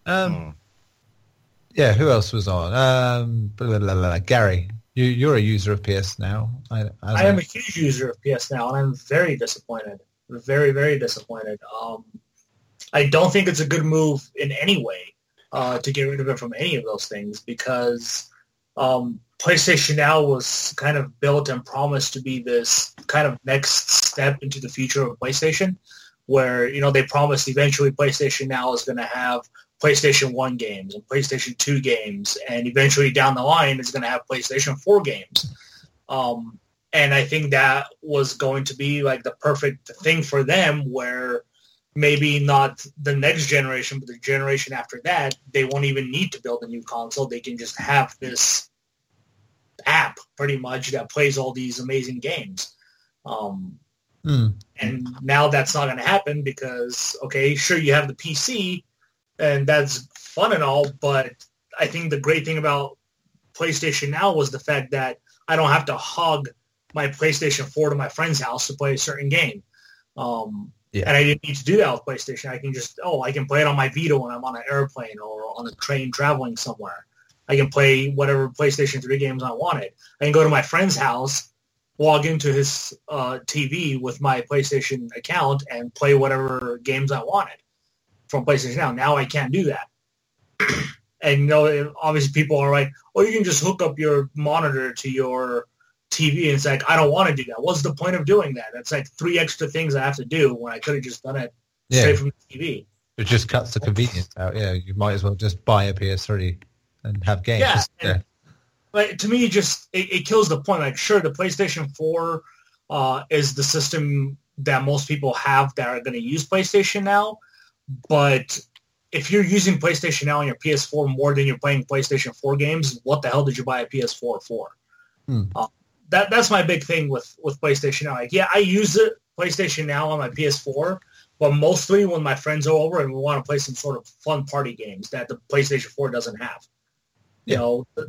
Yeah, who else was on? Gary. You're a user of PS Now. I am a huge user of PS Now, and I'm very disappointed. Very, very disappointed. I don't think it's a good move in any way to get rid of it from any of those things, because PlayStation Now was kind of built and promised to be this kind of next step into the future of PlayStation, where they promised eventually PlayStation Now is going to have PlayStation 1 games and PlayStation 2 games, and eventually down the line it's going to have PlayStation 4 games. And I think that was going to be like the perfect thing for them, where maybe not the next generation, but the generation after that, they won't even need to build a new console. They can just have this app pretty much that plays all these amazing games. And now that's not going to happen because, sure, you have the PC, and that's fun and all, but I think the great thing about PlayStation Now was the fact that I don't have to hog my PlayStation 4 to my friend's house to play a certain game. And I didn't need to do that with PlayStation. I can just, I can play it on my Vita when I'm on an airplane or on a train traveling somewhere. I can play whatever PlayStation 3 games I wanted. I can go to my friend's house, log into his TV with my PlayStation account, and play whatever games I wanted from PlayStation Now. Now I can't do that. And obviously people are like, you can just hook up your monitor to your TV. And it's like, I don't want to do that. What's the point of doing that? That's like 3 extra things I have to do when I could have just done it straight from the TV. It just cuts the convenience out. Yeah, you might as well just buy a PS3 and have games. Yeah, but to me, it kills the point. Like, sure, the PlayStation 4 is the system that most people have that are going to use PlayStation Now. But if you're using PlayStation Now on your PS4 more than you're playing PlayStation 4 games, what the hell did you buy a PS4 for? That's my big thing with PlayStation Now. Like, I use it, PlayStation Now, on my PS4, but mostly when my friends are over and we want to play some sort of fun party games that the PlayStation 4 doesn't have. Yeah.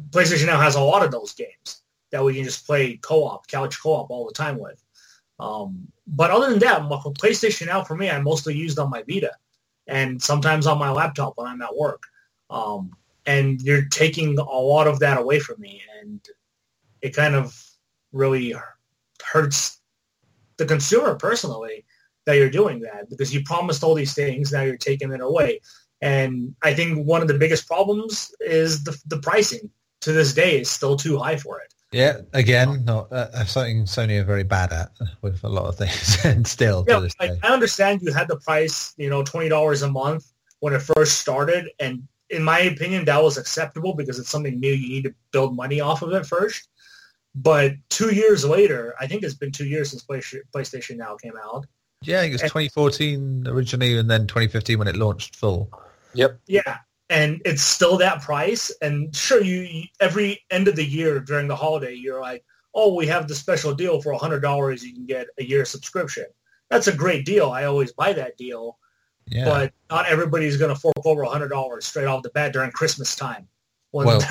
PlayStation Now has a lot of those games that we can just play couch co-op all the time with. But other than that, PlayStation Now for me, I mostly used on my Vita, and sometimes on my laptop when I'm at work. And you're taking a lot of that away from me, and it kind of really hurts the consumer personally that you're doing that, because you promised all these things, now you're taking it away. And I think one of the biggest problems is the pricing to this day is still too high for it. Yeah, again, not something Sony are very bad at with a lot of things, and still to this day. I understand you had the price, $20 a month when it first started, and in my opinion, that was acceptable because it's something new. You need to build money off of it first. But 2 years later, I think it's been 2 years since PlayStation Now came out. Yeah, I think it was 2014 originally, and then 2015 when it launched full. Yep. Yeah. And it's still that price. And sure, every end of the year during the holiday, you're like, oh, we have the special deal for $100, you can get a year subscription. That's a great deal. I always buy that deal. Yeah. But not everybody's going to fork over $100 straight off the bat during Christmas time. Well,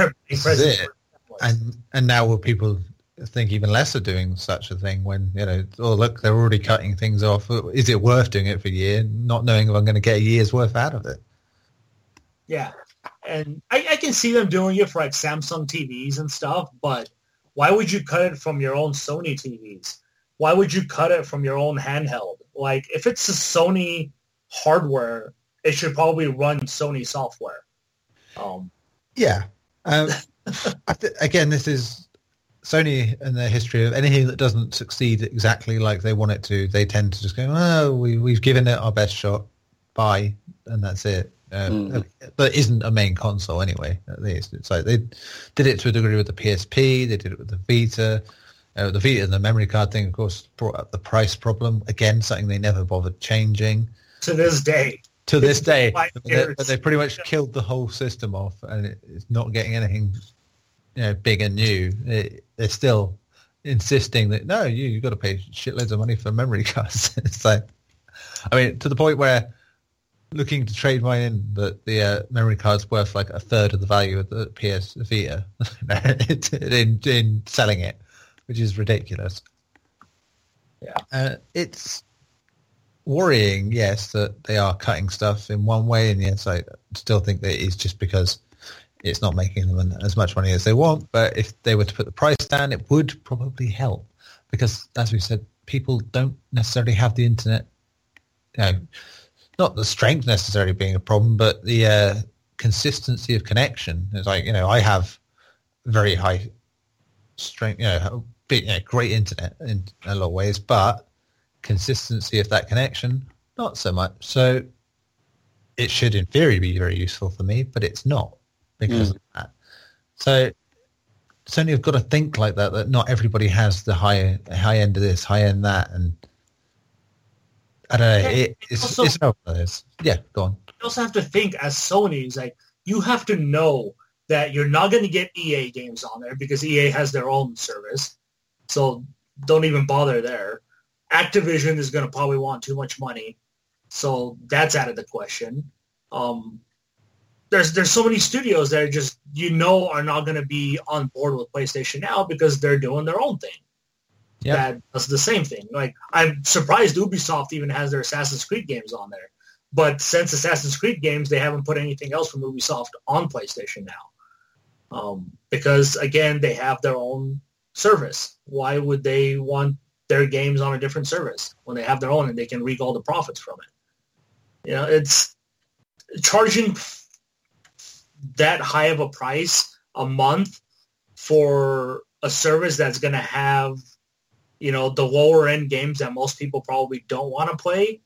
and now will people think even less of doing such a thing when, you know, oh, look, they're already cutting things off. Is it worth doing it for a year, not knowing if I'm going to get a year's worth out of it? Yeah. And I can see them doing it for, like, Samsung TVs and stuff, but why would you cut it from your own Sony TVs? Why would you cut it from your own handheld? Like, if it's a Sony hardware, it should probably run Sony software. Yeah. Again, this is Sony and their history of anything that doesn't succeed exactly like they want it to. They tend to just go, oh, we've given it our best shot. Bye. And that's it. But isn't a main console anyway, at least. It's like they did it to a degree with the PSP. They did it with the Vita. The Vita and the memory card thing, of course, brought up the price problem. Again, something they never bothered changing. To this day. But they pretty much killed the whole system off, and it's not getting anything, you know, big and new. They're still insisting that, no, you've got to pay shitloads of money for memory cards. It's like, I mean, to the point where looking to trade mine in, but the memory card's worth like a third of the value of the PS Vita in selling it, which is ridiculous. Yeah, it's worrying, yes, that they are cutting stuff in one way, and yes, I still think that it's just because it's not making them as much money as they want, but if they were to put the price down, it would probably help, because, as we said, people don't necessarily have the internet, you know, not the strength necessarily being a problem, but the consistency of connection. It's like, you know, I have very high strength, great internet in a lot of ways, but consistency of that connection, not so much. So it should, in theory, be very useful for me, but it's not because of that. So certainly you've got to think like that, that not everybody has the high end of this, high end that, and I don't know. Go on. You also have to think as Sony, is like, you have to know that you're not going to get EA games on there because EA has their own service. So don't even bother there. Activision is going to probably want too much money. So that's out of the question. There's so many studios that are just, you know, are not going to be on board with PlayStation Now because they're doing their own thing. Yep. That does the same thing. Like, I'm surprised Ubisoft even has their Assassin's Creed games on there. But since Assassin's Creed games, they haven't put anything else from Ubisoft on PlayStation Now. Because, again, they have their own service. Why would they want their games on a different service when they have their own and they can reap all the profits from it? You know, it's charging that high of a price a month for a service that's going to have, you know, the lower-end games that most people probably don't want to play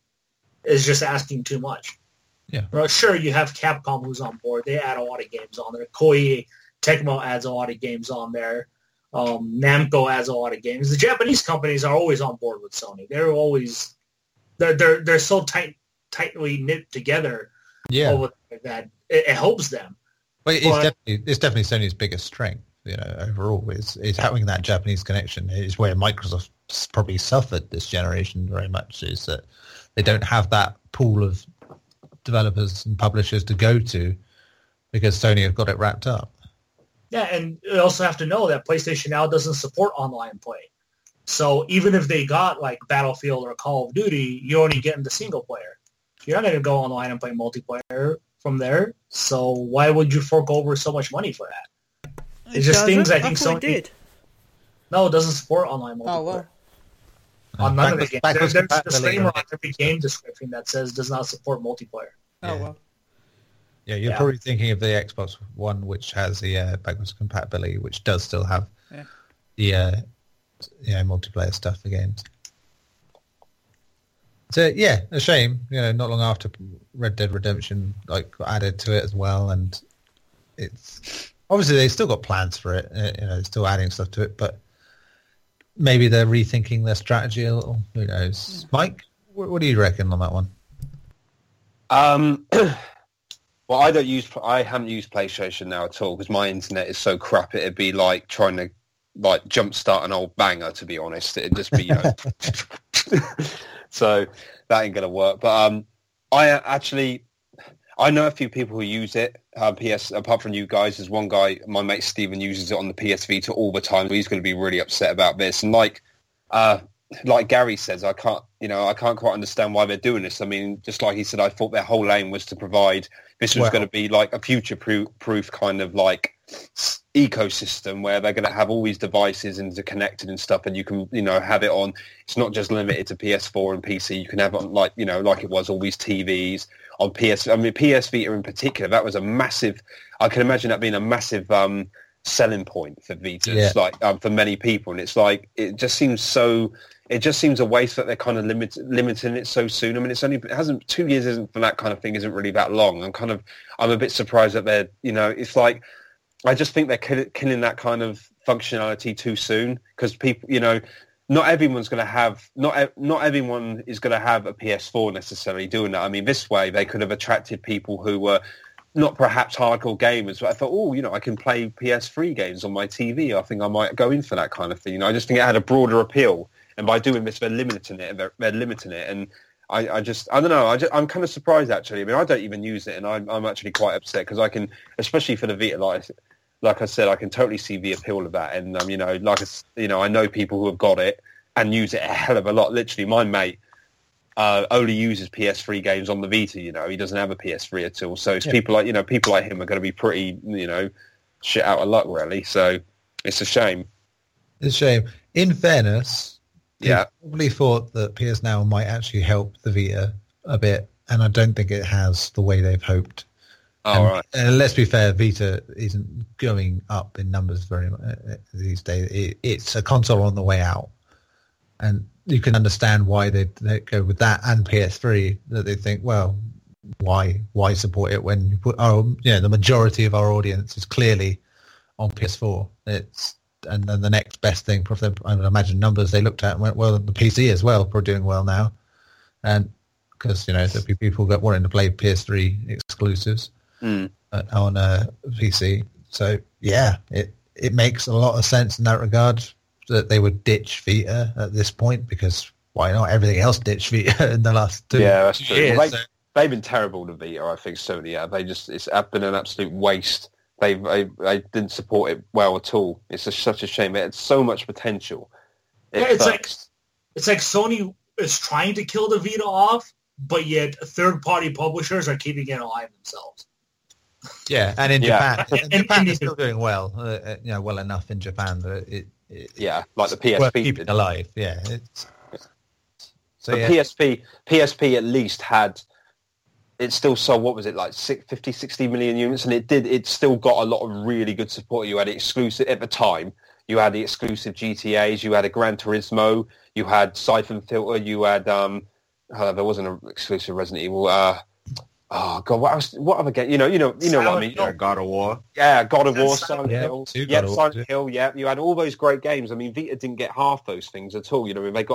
is just asking too much. Yeah. Well, sure, you have Capcom who's on board. They add a lot of games on there. Koei Tecmo adds a lot of games on there. Namco adds a lot of games. The Japanese companies are always on board with Sony. They're always they're so tightly knit together. Yeah. Over that it helps them. Well, it's definitely Sony's biggest strength. You know, overall, is having that Japanese connection is where Microsoft's probably suffered this generation very much, is that they don't have that pool of developers and publishers to go to because Sony have got it wrapped up. Yeah, and you also have to know that PlayStation Now doesn't support online play. So even if they got, like, Battlefield or Call of Duty, you're only getting the single player. You're not going to go online and play multiplayer from there, so why would you fork over so much money for that? It's just things I think Sony did. No, it doesn't support online multiplayer. Oh, well. On none of the games. There's a disclaimer on every game description that says does not support multiplayer. Oh, well. Yeah, you're probably thinking of the Xbox One, which has the backwards compatibility, which does still have the multiplayer stuff for games. So, yeah, a shame. You know, not long after Red Dead Redemption got added to it as well, and it's... Obviously, they've still got plans for it, you know, still adding stuff to it, but maybe they're rethinking their strategy a little. Who knows? Mike, what do you reckon on that one? Well, I haven't used PlayStation Now at all because my internet is so crap. It'd be like trying to like jumpstart an old banger, to be honest. It'd just be, you know, so that ain't gonna work. But I know a few people who use it. PS, apart from you guys, there's one guy, my mate Steven, uses it on the PS Vita all the time. He's going to be really upset about this. And like Gary says, I can't quite understand why they're doing this. I mean, just like he said, I thought their whole aim was to provide this was going to be like a future-proof kind of like ecosystem where they're going to have all these devices and they're connected and stuff, and you can, you know, have it on. It's not just limited to PS4 and PC. You can have it on, like, you know, like it was all these TVs on PS. I mean, PS Vita in particular, that was a massive. I can imagine that being a massive selling point for Vita, like for many people. And it's like it just seems a waste that they're kind of limiting it so soon. I mean, it hasn't 2 years isn't for that kind of thing, isn't really that long. I'm a bit surprised that they're, you know, it's like, I just think they're killing that kind of functionality too soon, because people, you know, not everyone is going to have a PS4 necessarily doing that. I mean, this way they could have attracted people who were not perhaps hardcore gamers, but I thought, oh, you know, I can play PS3 games on my TV. I think I might go in for that kind of thing. You know, I just think it had a broader appeal. And by doing this, they're limiting it. And I don't know. I'm kind of surprised, actually. I mean, I don't even use it, and I'm actually quite upset, because I can, especially for the Vita, like I said, I can totally see the appeal of that. And you know, I know people who have got it and use it a hell of a lot. Literally, my mate only uses PS3 games on the Vita. You know, he doesn't have a PS3 at all. So it's people like him are going to be pretty, you know, shit out of luck, really. So it's a shame. It's a shame. In fairness, probably thought that PS Now might actually help the Vita a bit, and I don't think it has the way they've hoped. All right. And let's be fair, Vita isn't going up in numbers very much these days. It's a console on the way out, and you can understand why they go with that and PS3. That they think, well, why support it when you put, the majority of our audience is clearly on PS4. And then the next best thing, I would imagine numbers they looked at and went, well, the PC as well, probably doing well now. And because, you know, there'll be people that wanting to play PS3 exclusives on a PC. So, yeah, it makes a lot of sense in that regard that they would ditch Vita at this point, because why not? Everything else ditched Vita in the last 2 years. Yeah, that's true. They've been terrible to Vita, I think, Sony. Yeah, it's been an absolute waste. They didn't support it well at all. It's such a shame. It had so much potential. It's like Sony is trying to kill the Vita off, but yet third-party publishers are keeping it alive themselves. Yeah, and in Japan, Japan is still doing well. Well enough in Japan that like the PSP keeping it alive. Yeah, PSP at least had. It still sold, what was it, like 60 million units, and it still got a lot of really good support. You had exclusive, at the time, you had the exclusive GTAs, you had a Gran Turismo, you had Siphon Filter, you had, there wasn't an exclusive Resident Evil, what other game, you know what I mean? God of War. Yeah, God of War, Silent Hill. Yeah, Silent Hill, yeah. You had all those great games. I mean, Vita didn't get half those things at all, you know, I mean,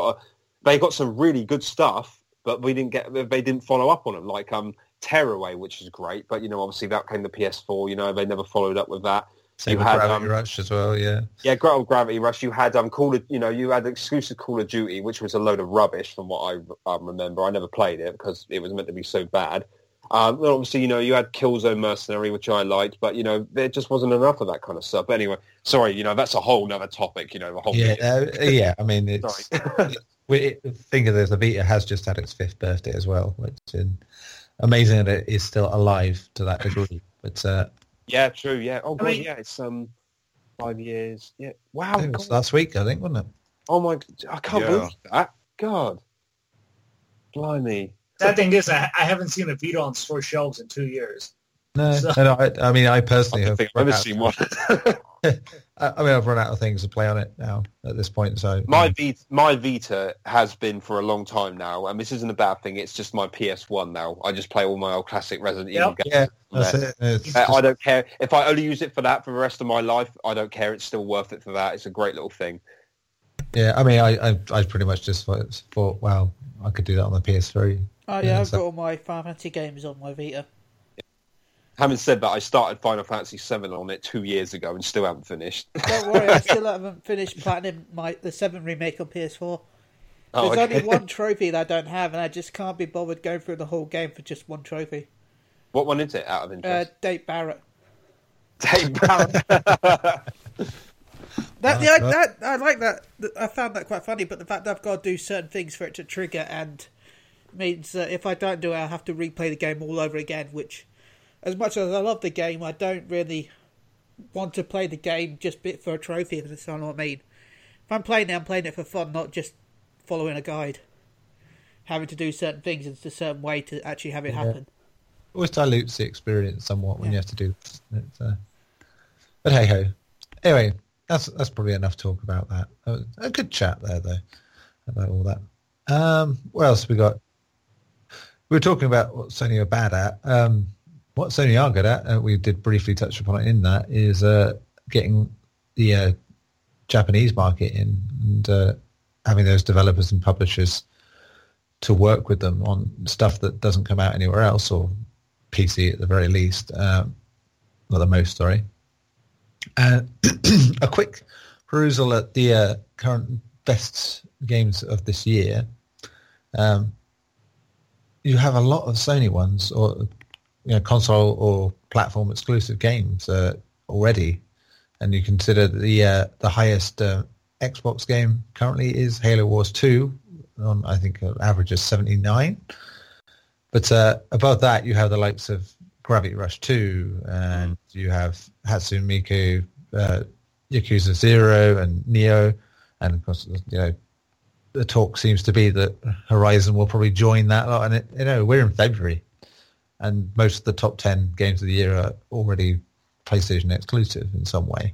they got some really good stuff, but they didn't follow up on them, like Tearaway, which is great, but, you know, obviously that came to PS4, you know, they never followed up with that. Same with Gravity Rush as well, yeah. Yeah, Gravity Rush, you had you had exclusive Call of Duty, which was a load of rubbish from what I remember. I never played it because it was meant to be so bad. Obviously, you know, you had Killzone Mercenary, which I liked, but, you know, there just wasn't enough of that kind of stuff. But anyway, sorry, you know, that's a whole nother topic, you know, the whole I mean, it's... Think of this, the Vita has just had its 5th birthday as well, which is amazing that it is still alive to that degree. But yeah, true, yeah. Oh, God, yeah, it's 5 years. Yeah, wow. It was last week, I think, wasn't it? Oh, my God, I can't believe that. God. Blimey. That thing is, I haven't seen a Vita on store shelves in 2 years. No, I mean, I personally have never seen one. I mean, I've run out of things to play on it now at this point. So my Vita has been for a long time now, and this isn't a bad thing. It's just my PS1 now. I just play all my old classic Resident Evil games. Yeah, that's it. I don't care if I only use it for that for the rest of my life. I don't care. It's still worth it for that. It's a great little thing. Yeah, I mean, I pretty much just thought, wow, I could do that on the PS3. Oh yeah, I've got all my Final Fantasy games on my Vita. Having said that, I started Final Fantasy VII on it 2 years ago and still haven't finished. Don't worry, I still haven't finished Platinum, the 7 remake on PS4. Oh, there's only one trophy that I don't have, and I just can't be bothered going through the whole game for just one trophy. What one is it, out of interest? Date Barrett. Date Barrett. I like that. I found that quite funny, but the fact that I've got to do certain things for it to trigger and means that if I don't do it, I'll have to replay the game all over again, which... As much as I love the game, I don't really want to play the game just for a trophy, if that's what I mean. If I'm playing it for fun, not just following a guide. Having to do certain things in a certain way to actually have it happen. It always dilutes the experience somewhat when you have to do it. But hey-ho. Anyway, that's probably enough talk about that. A good chat there, though, about all that. What else have we got? We were talking about what Sony are bad at. What Sony are good at, we did briefly touch upon it in that, is getting the Japanese market in and having those developers and publishers to work with them on stuff that doesn't come out anywhere else, or PC at the very least, or the most, sorry. And a quick perusal at the current best games of this year. You have a lot of Sony ones, or... You know, console or platform exclusive games already, and you consider the highest Xbox game currently is Halo Wars 2 on I think an average of 79, but above that you have the likes of Gravity Rush 2 and you have Hatsune Miku, Yakuza 0 and Neo, and of course you know the talk seems to be that Horizon will probably join that lot, and we're in February. And most of the top 10 games of the year are already PlayStation exclusive in some way.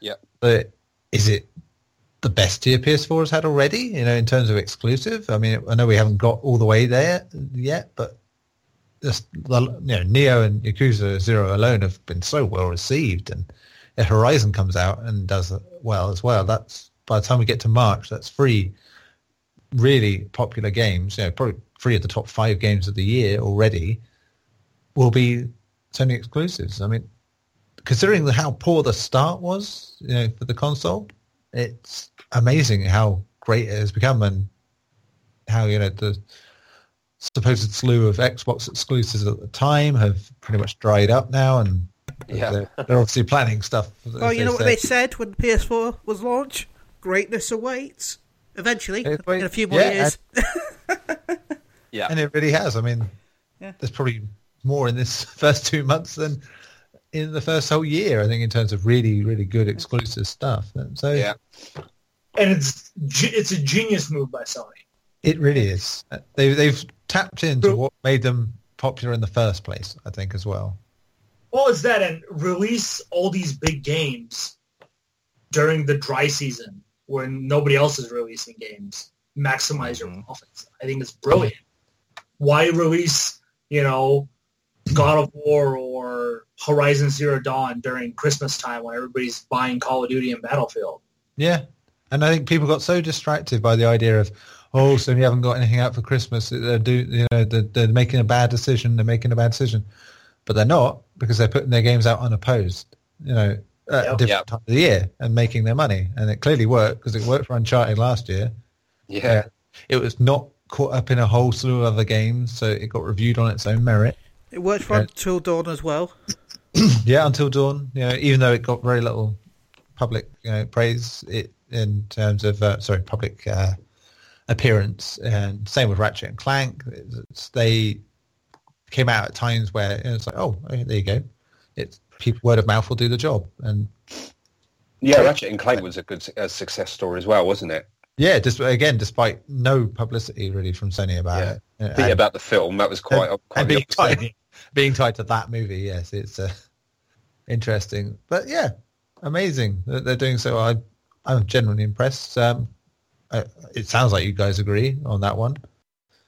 Yeah. But is it the best year PS4 has had already, in terms of exclusive? I mean, I know we haven't got all the way there yet, but just, Neo and Yakuza 0 alone have been so well received. And if Horizon comes out and does well as well, that's by the time we get to March, that's 3 really popular games, probably 3 of the top 5 games of the year already. Will be Sony exclusives. I mean, considering how poor the start was, for the console, it's amazing how great it has become and how, the supposed slew of Xbox exclusives at the time have pretty much dried up now, and they're obviously planning stuff. Well, what they said when the PS4 was launched? Greatness awaits. Eventually, in a few more years. Yeah. And it really has. I mean, there's probably... more in this first 2 months than in the first whole year, I think, in terms of really, really good exclusive stuff. And so, and it's a genius move by Sony. It really is. They've tapped into what made them popular in the first place, I think, as well. Well, it's that, and release all these big games during the dry season when nobody else is releasing games. Maximize your profits. I think it's brilliant. Why release, God of War or Horizon Zero Dawn during Christmas time when everybody's buying Call of Duty and Battlefield? Yeah, and I think people got so distracted by the idea of, so you haven't got anything out for Christmas. They're making a bad decision. But they're not, because they're putting their games out unopposed. At a different time of the year and making their money, and it clearly worked, because it worked for Uncharted last year. Yeah, it was not caught up in a whole slew of other games, so it got reviewed on its own merit. It worked for Until Dawn as well. Until Dawn. Even though it got very little public praise in terms of public appearance, and same with Ratchet and Clank. They came out at times where it's like, there you go. Word of mouth will do the job. And Ratchet and Clank was a good success story as well, wasn't it? Yeah, despite no publicity really from Sony about it. And about the film, that was quite being tied to that movie. Yes, it's interesting, but amazing that they're doing so. I'm genuinely impressed. It sounds like you guys agree on that one.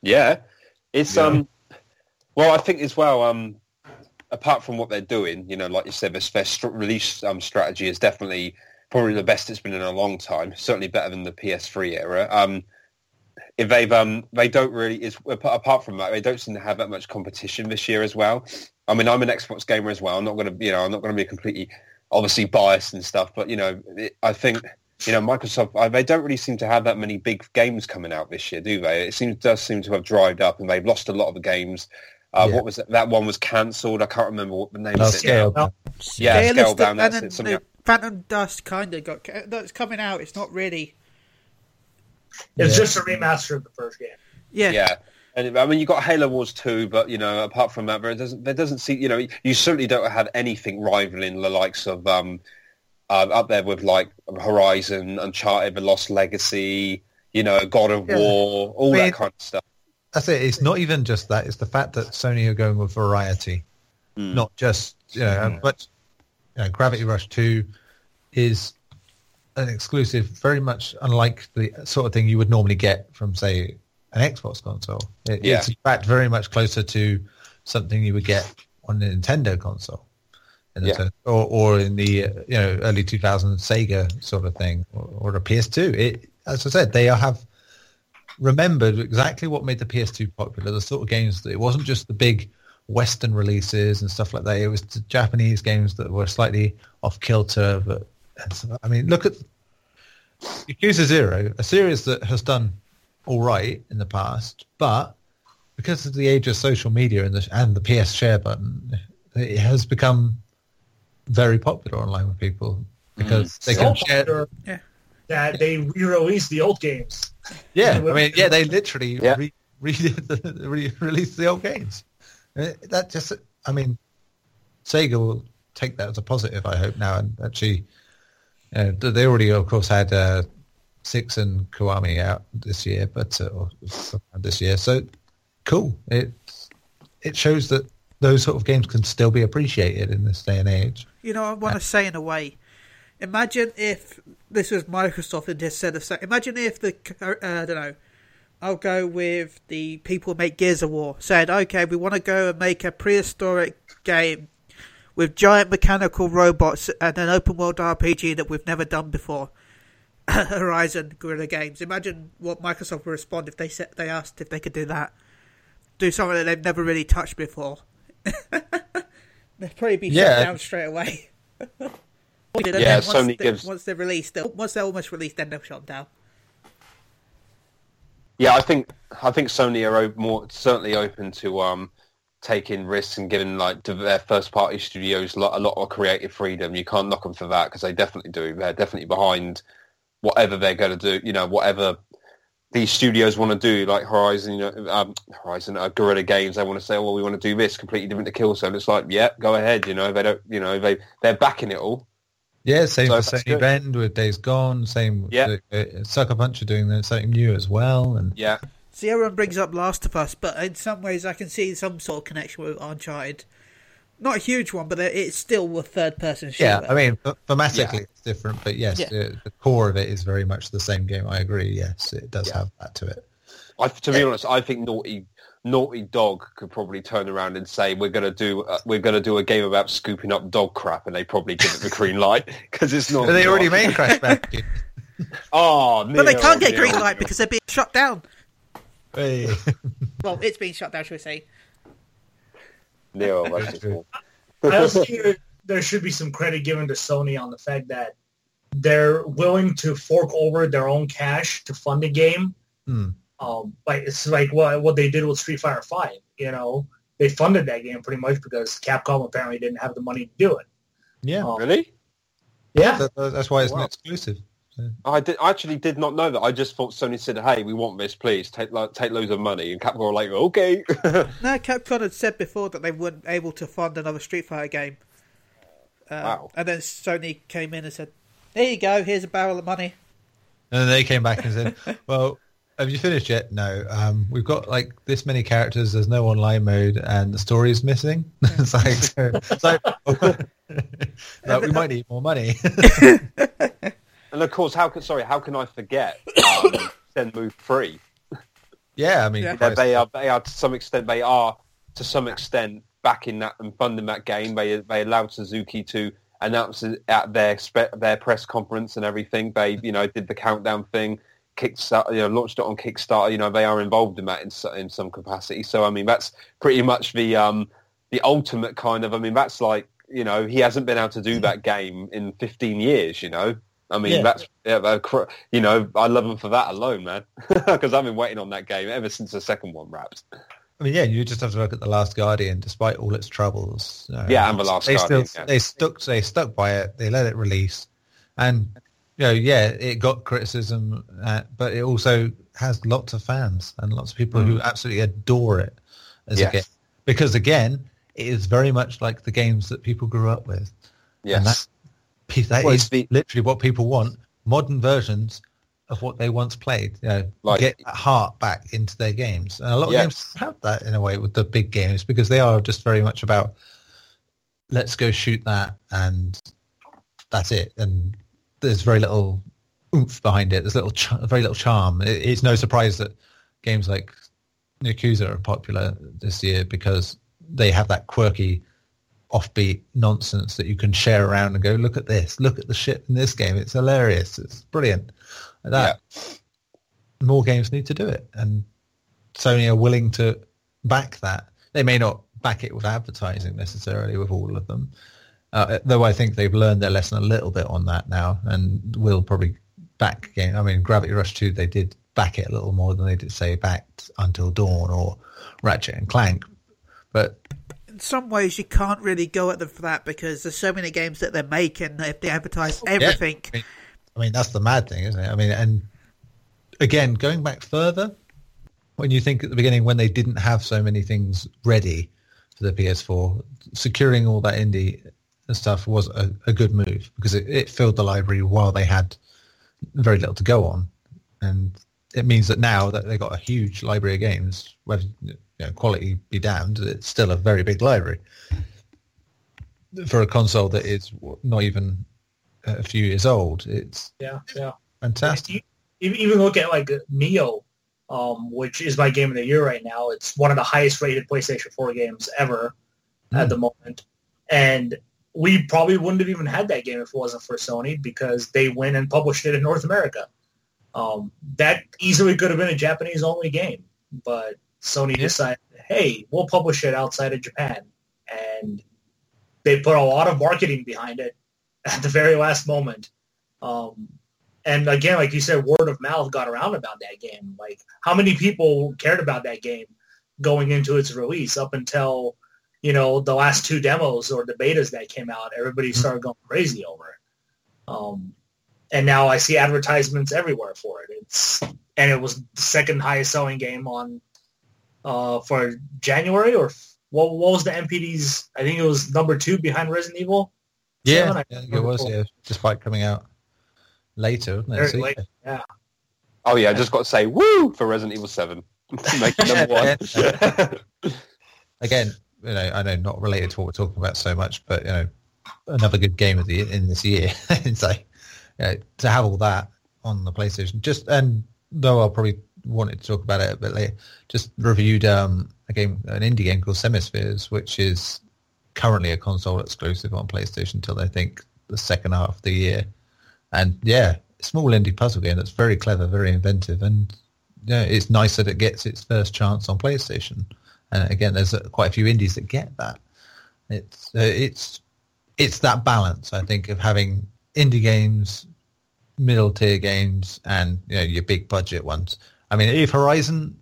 Yeah, it's Well, I think as well. Apart from what they're doing, like you said, their release strategy is definitely probably the best it's been in a long time. Certainly better than the PS3 era. if they don't really is apart from that, they don't seem to have that much competition this year as well. I mean, I'm an Xbox gamer as well. I'm not gonna be completely obviously biased and stuff, but I think Microsoft, they don't really seem to have that many big games coming out this year, do they? It does seem to have dried up, and they've lost a lot of the games. What was it? That one was cancelled. I can't remember what the name of it. Scalebound. That's it. Something. Phantom Dust kind of got that's coming out. It's not really. It's just a remaster of the first game. Yeah. And I mean, you got Halo Wars 2, but apart from that, there doesn't seem. You certainly don't have anything rivaling the likes of up there with like Horizon, Uncharted, The Lost Legacy, God of War, all that kind of stuff. That's it. It's not even just that. It's the fact that Sony are going with variety, not just but Gravity Rush 2 is an exclusive, very much unlike the sort of thing you would normally get from, say, an Xbox console. It's in fact very much closer to something you would get on the Nintendo console, or in the early 2000s Sega sort of thing, or a PS2. As I said, they have remembered exactly what made the PS2 popular, the sort of games that it wasn't just the big Western releases and stuff like that. It was the Japanese games that were slightly off kilter. But I mean, look at Yakuza 0, a series that has done all right in the past, but because of the age of social media and the PS share button, it has become very popular online with people because they can share. Yeah. That they re-released the old games. Yeah, I mean, they literally re-released the old games. That just, I mean, Sega will take that as a positive, I hope, now. And actually, they already, of course, had Six and Kiwami out this year, so cool. It shows that those sort of games can still be appreciated in this day and age. I want to say, in a way, imagine if this was Microsoft and just said, imagine if the, I don't know, I'll go with the people who make Gears of War, said, okay, we want to go and make a prehistoric game with giant mechanical robots and an open world RPG that we've never done before. Horizon Guerrilla Games. Imagine what Microsoft would respond if they asked if they could do that. Do something that they've never really touched before. They'd probably be shut down straight away. Once they're released, once they're almost released, then they'll shut down. Yeah, I think Sony are certainly open to taking risks and giving to their first-party studios a lot of creative freedom. You can't knock them for that because they definitely do. They're definitely behind whatever they're going to do. Whatever these studios want to do, like Horizon, Guerrilla Games, they want to say, "Oh, well, we want to do this completely different to Killzone." It's like, yeah, go ahead. They don't. They're backing it all. Yeah, same with Sony Bend with Days Gone, same with Sucker Punch are doing something new as well. And see, everyone brings up Last of Us, but in some ways I can see some sort of connection with Uncharted. Not a huge one, but it's still a third-person shooter. Yeah, I mean, thematically it's different, but yes, the core of it is very much the same game, I agree. Yes, it does have that to it. To be honest, I think Naughty Dog could probably turn around and say we're going to do a game about scooping up dog crap, and they probably give it the green light because it's not. They already made Crash Bandicoot. But they can't get green light because they're being shut down. Hey. Well, it's being shut down, shall we say? I also think there should be some credit given to Sony on the fact that they're willing to fork over their own cash to fund a game. It's like what they did with Street Fighter V. They funded that game pretty much because Capcom apparently didn't have the money to do it. Yeah, really? Yeah, that's why it's not exclusive. So. I actually did not know that. I just thought Sony said, "Hey, we want this, please take loads of money," and Capcom were like, "Okay." No, Capcom had said before that they weren't able to fund another Street Fighter game. Wow! And then Sony came in and said, "There you go. Here's a barrel of money." And then they came back and said, "Well." Have you finished yet? No. We've got this many characters. There's no online mode, and the story is missing. We might need more money. And of course, how can I forget Shenmue 3? Yeah, I mean, they are to some extent backing that and funding that game. They allowed Suzuki to announce it at their press conference and everything. They did the countdown thing. Kickstarter, launched it on Kickstarter. They are involved in that in some capacity. So I mean, that's pretty much the ultimate kind of. I mean, that's like he hasn't been able to do that game in 15 years. I mean, I love him for that alone, man, because I've been waiting on that game ever since the second one wrapped. I mean, you just have to look at The Last Guardian, despite all its troubles. And The Last Guardian. They stuck by it. They let it release. And, it got criticism, but it also has lots of fans and lots of people who absolutely adore it as a game. Because, again, it is very much like the games that people grew up with. Yes. And that is literally what people want, modern versions of what they once played, get that heart back into their games. And a lot of games have that in a way with the big games, because they are just very much about, let's go shoot that, and that's it. And there's very little oomph behind it. There's very little charm. It's no surprise that games like Yakuza are popular this year, because they have that quirky, offbeat nonsense that you can share around and go, look at this, look at the shit in this game. It's hilarious. It's brilliant. More games need to do it, and Sony are willing to back that. They may not back it with advertising necessarily with all of them, though I think they've learned their lesson a little bit on that now, and will probably back again. I mean, Gravity Rush 2, they did back it a little more than they did say backed Until Dawn or Ratchet and Clank, but in some ways you can't really go at them for that, because there's so many games that they're making that if they advertise everything... Yeah. I mean, that's the mad thing, isn't it? I mean, and again, going back further, when you think at the beginning when they didn't have so many things ready for the PS4, securing all that indie stuff was a good move, because it filled the library while they had very little to go on. And it means that now that they've got a huge library of games, whether quality be damned, it's still a very big library. For a console that is not even... a few years old, it's fantastic. Even look at like Neo, which is my game of the year right now. It's one of the highest rated PlayStation 4 games ever at the moment, and we probably wouldn't have even had that game if it wasn't for Sony, because they went and published it in North America. That easily could have been a Japanese only game, but Sony decided, hey, we'll publish it outside of Japan, and they put a lot of marketing behind it at the very last moment. And again, like you said, word of mouth got around about that game. Like, how many people cared about that game going into its release up until, the last two demos or the betas that came out? Everybody started going crazy over it. And now I see advertisements everywhere for it. It was the second highest selling game on for January, or what was the MPD's? I think it was number 2 behind Resident Evil. Yeah, I think it was, despite coming out later, wasn't it? Late, yeah. Oh, yeah, I just got to say, woo, for Resident Evil 7. Make it number one. Again, I know not related to what we're talking about so much, but, another good game of the year, in this year. It's like, to have all that on the PlayStation, and though I'll probably wanted to talk about it a bit later, just reviewed an indie game called Semispheres, which is currently a console exclusive on PlayStation till I think the second half of the year. And small indie puzzle game that's very clever, very inventive, and it's nice that it gets its first chance on PlayStation. And again, there's quite a few indies that get that. It's that balance, I think, of having indie games, middle tier games, and your big budget ones. I mean, if Horizon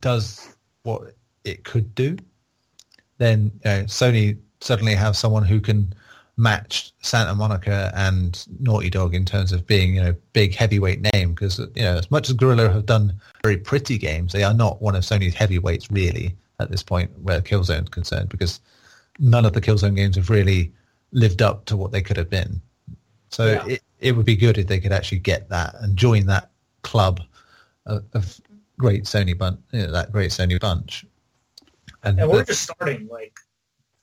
does what it could do, then Sony suddenly have someone who can match Santa Monica and Naughty Dog in terms of being big heavyweight name, because as much as Guerrilla have done very pretty games, they are not one of Sony's heavyweights really at this point where Killzone's concerned, because none of the Killzone games have really lived up to what they could have been. So it would be good if they could actually get that and join that club of great Sony bunch, that great Sony bunch. And we're just starting, like,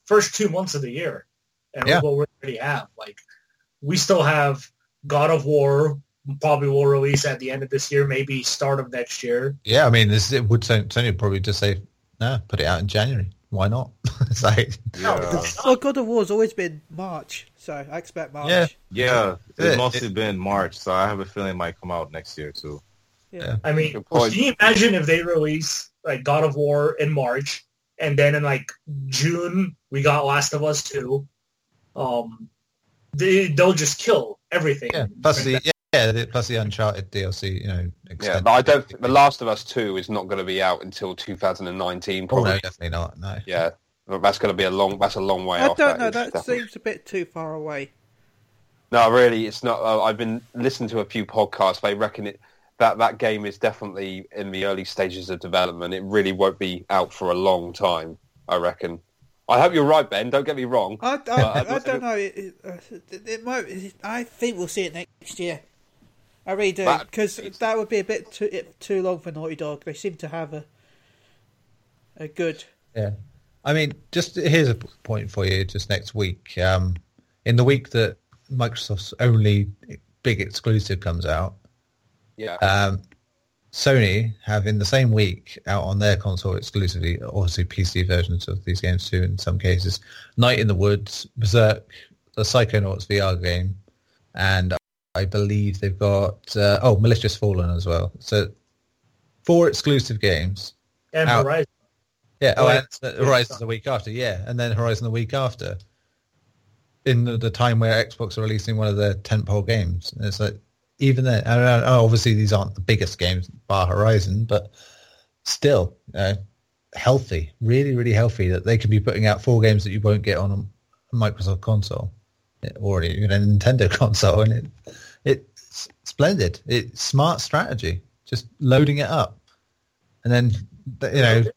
first 2 months of the year, and what we already have. Like, we still have God of War, probably will release at the end of this year, maybe start of next year. Yeah, I mean, Sony would probably just say, no, put it out in January. Why not? It's like... Yeah. Well, God of War's always been March, so I expect March. Yeah, it's mostly been March, so I have a feeling it might come out next year, too. Yeah. I mean, can you imagine if they release like God of War in March, and then in like June we got Last of Us 2? They'll just kill everything. Yeah. Plus the Uncharted DLC, you know. Yeah, but I don't think The Last of Us 2 is not going to be out until 2019, probably. Oh, no, definitely not, no. Yeah, that's going to be a long way off. I don't know, that seems a bit too far away. No, really, it's not. I've been listening to a few podcasts. They reckon that game is definitely in the early stages of development. It really won't be out for a long time, I reckon. I hope you're right, Ben. Don't get me wrong. I don't know. It might. I think we'll see it next year. I really do, because that would be a bit too long for Naughty Dog. They seem to have a good. Yeah, I mean, just here's a point for you. Just next week, in the week that Microsoft's only big exclusive comes out, yeah, Sony have in the same week out on their console exclusively, obviously PC versions of these games too. In some cases, Night in the Woods, Berserk, the Psychonauts VR game, and I believe they've got Malicious Fallen as well. So 4 exclusive games. And out. Horizon. Yeah, Horizon the week after, yeah. And then Horizon the week after. In the time where Xbox are releasing one of their tentpole games. And it's like, even then, and obviously these aren't the biggest games bar Horizon, but still, healthy. Really, really healthy that they could be putting out 4 games that you won't get on a Microsoft console. Or even a Nintendo console, and it's splendid. It's smart strategy, just loading it up, and then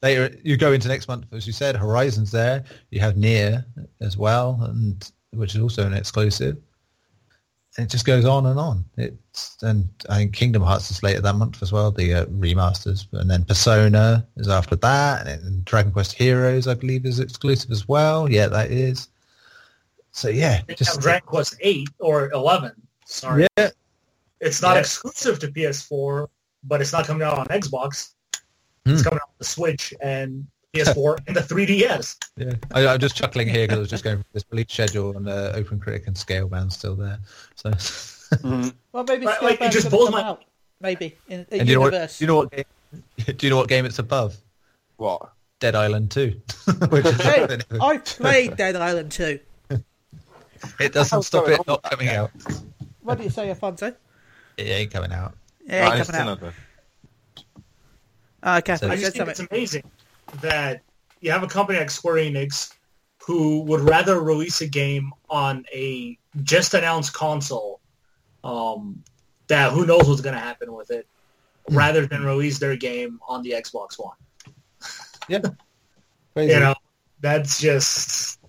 later you go into next month, as you said. Horizon's there. You have Nier as well, and which is also an exclusive. And it just goes on and on. And I think Kingdom Hearts is later that month as well. The remasters, and then Persona is after that, and Dragon Quest Heroes, I believe, is exclusive as well. Yeah, that is. So yeah, just Dragon Quest 8 or 11. Sorry, yeah, it's not exclusive to PS4, but it's not coming out on Xbox. It's coming out on the Switch and PS4 and the 3DS. Yeah, I'm just chuckling here because I was just going for this release schedule and OpenCritic and Scalebound still there. So, well, maybe Scalebound just blows my out. Maybe in a universe. Do you know what game it's above? What? Dead Island 2. I played Dead Island 2. It doesn't stop it not coming out. What do you say, Alfonso? It ain't coming out. Okay, so I just think it's amazing that you have a company like Square Enix who would rather release a game on a just announced console that who knows what's going to happen with it, rather than release their game on the Xbox One. Yeah, crazy. That's just.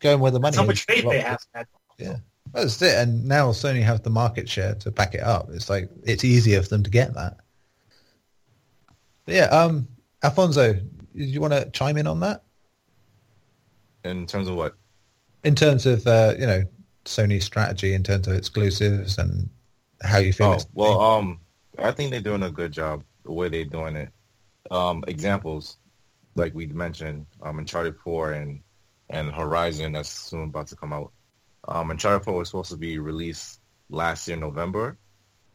Going where the money is. How much faith they have. Yeah, that's it. And now Sony have the market share to back it up. It's like it's easier for them to get that. But yeah, Alfonso, do you want to chime in on that? In terms of what? In terms of Sony's strategy in terms of exclusives and how you feel. Oh, well, I think they're doing a good job the way they're doing it. Examples like we mentioned, Uncharted 4 and Horizon that's soon about to come out. Uncharted 4 was supposed to be released last year, November,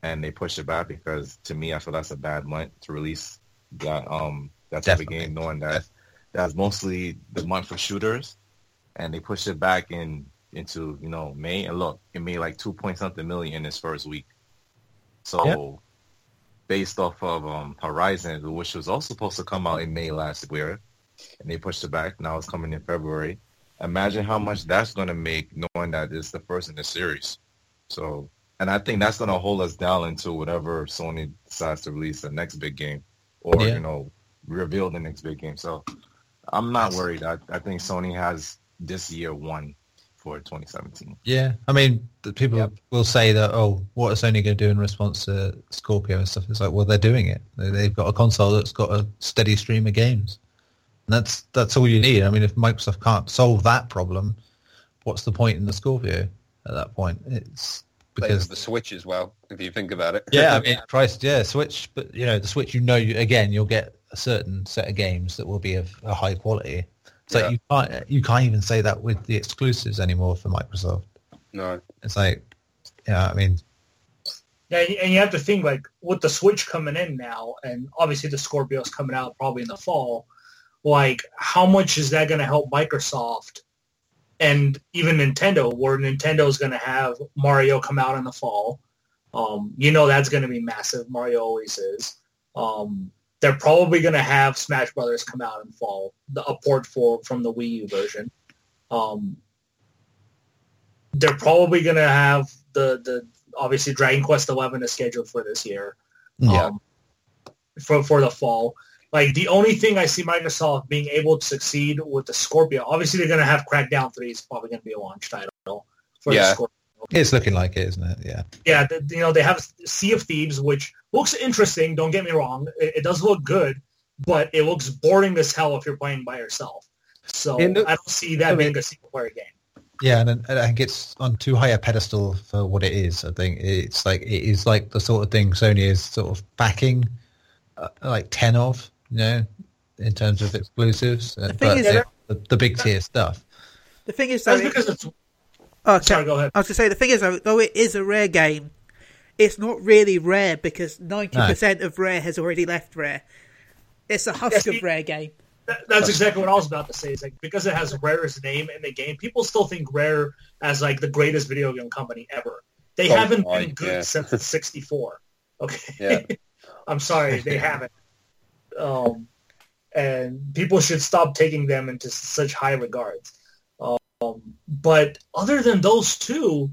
and they pushed it back because, to me, I feel that's a bad month to release that type of game, knowing that that's mostly the month for shooters, and they pushed it back into May, and look, it made like 2-point-something million in its first week. So, based off of Horizon, which was also supposed to come out in May last year, and they pushed it back, now it's coming in February. Imagine how much that's going to make, knowing that it's the first in the series. So, and I think that's going to hold us down into whatever Sony decides to release the next big game, or reveal the next big game. So, I'm not worried. I think Sony has this year won for 2017. Yeah, I mean, people will say that, what is Sony going to do in response to Scorpio and stuff? It's like, well, they're doing it. They've got a console that's got a steady stream of games. And that's all you need. I mean, if Microsoft can't solve that problem, what's the point in the Scorpio at that point? It's because the Switch as well, if you think about it. Yeah, I mean, Christ, yeah, Switch. But the Switch, you'll get a certain set of games that will be of a high quality. So you can't even say that with the exclusives anymore for Microsoft. No, it's like, I mean, And you have to think, like, with the Switch coming in now, and obviously the Scorpio's coming out probably in the fall, like, how much is that going to help Microsoft and even Nintendo, where Nintendo's going to have Mario come out in the fall? You know that's going to be massive. Mario always is. They're probably going to have Smash Brothers come out in fall, a port for from the Wii U version. They're probably going to have the obviously Dragon Quest XI is scheduled for this year, for the fall. Like, the only thing I see Microsoft being able to succeed with the Scorpio, obviously they're going to have Crackdown 3 is probably going to be a launch title for the Scorpio. It's looking like it, isn't it? Yeah. Yeah, you know, they have Sea of Thieves, which looks interesting, don't get me wrong. It does look good, but it looks boring as hell if you're playing by yourself. So I don't see that being a single-player game. Yeah, and I think it's on too high a pedestal for what it is. I think it's like it is like the sort of thing Sony is sort of backing, like 10 of, you know, in terms of exclusives. The big tier stuff. The thing is, though, sorry, go ahead. I was going to say, the thing is, though, it is a Rare game. It's not really Rare because 90% of Rare has already left Rare. It's a husk of Rare game. That's exactly what I was about to say. It's like, because it has Rare's name in the game, people still think Rare as like the greatest video game company ever. They haven't been good since '64. Okay, I'm sorry, they haven't. And people should stop taking them into such high regards. But other than those two,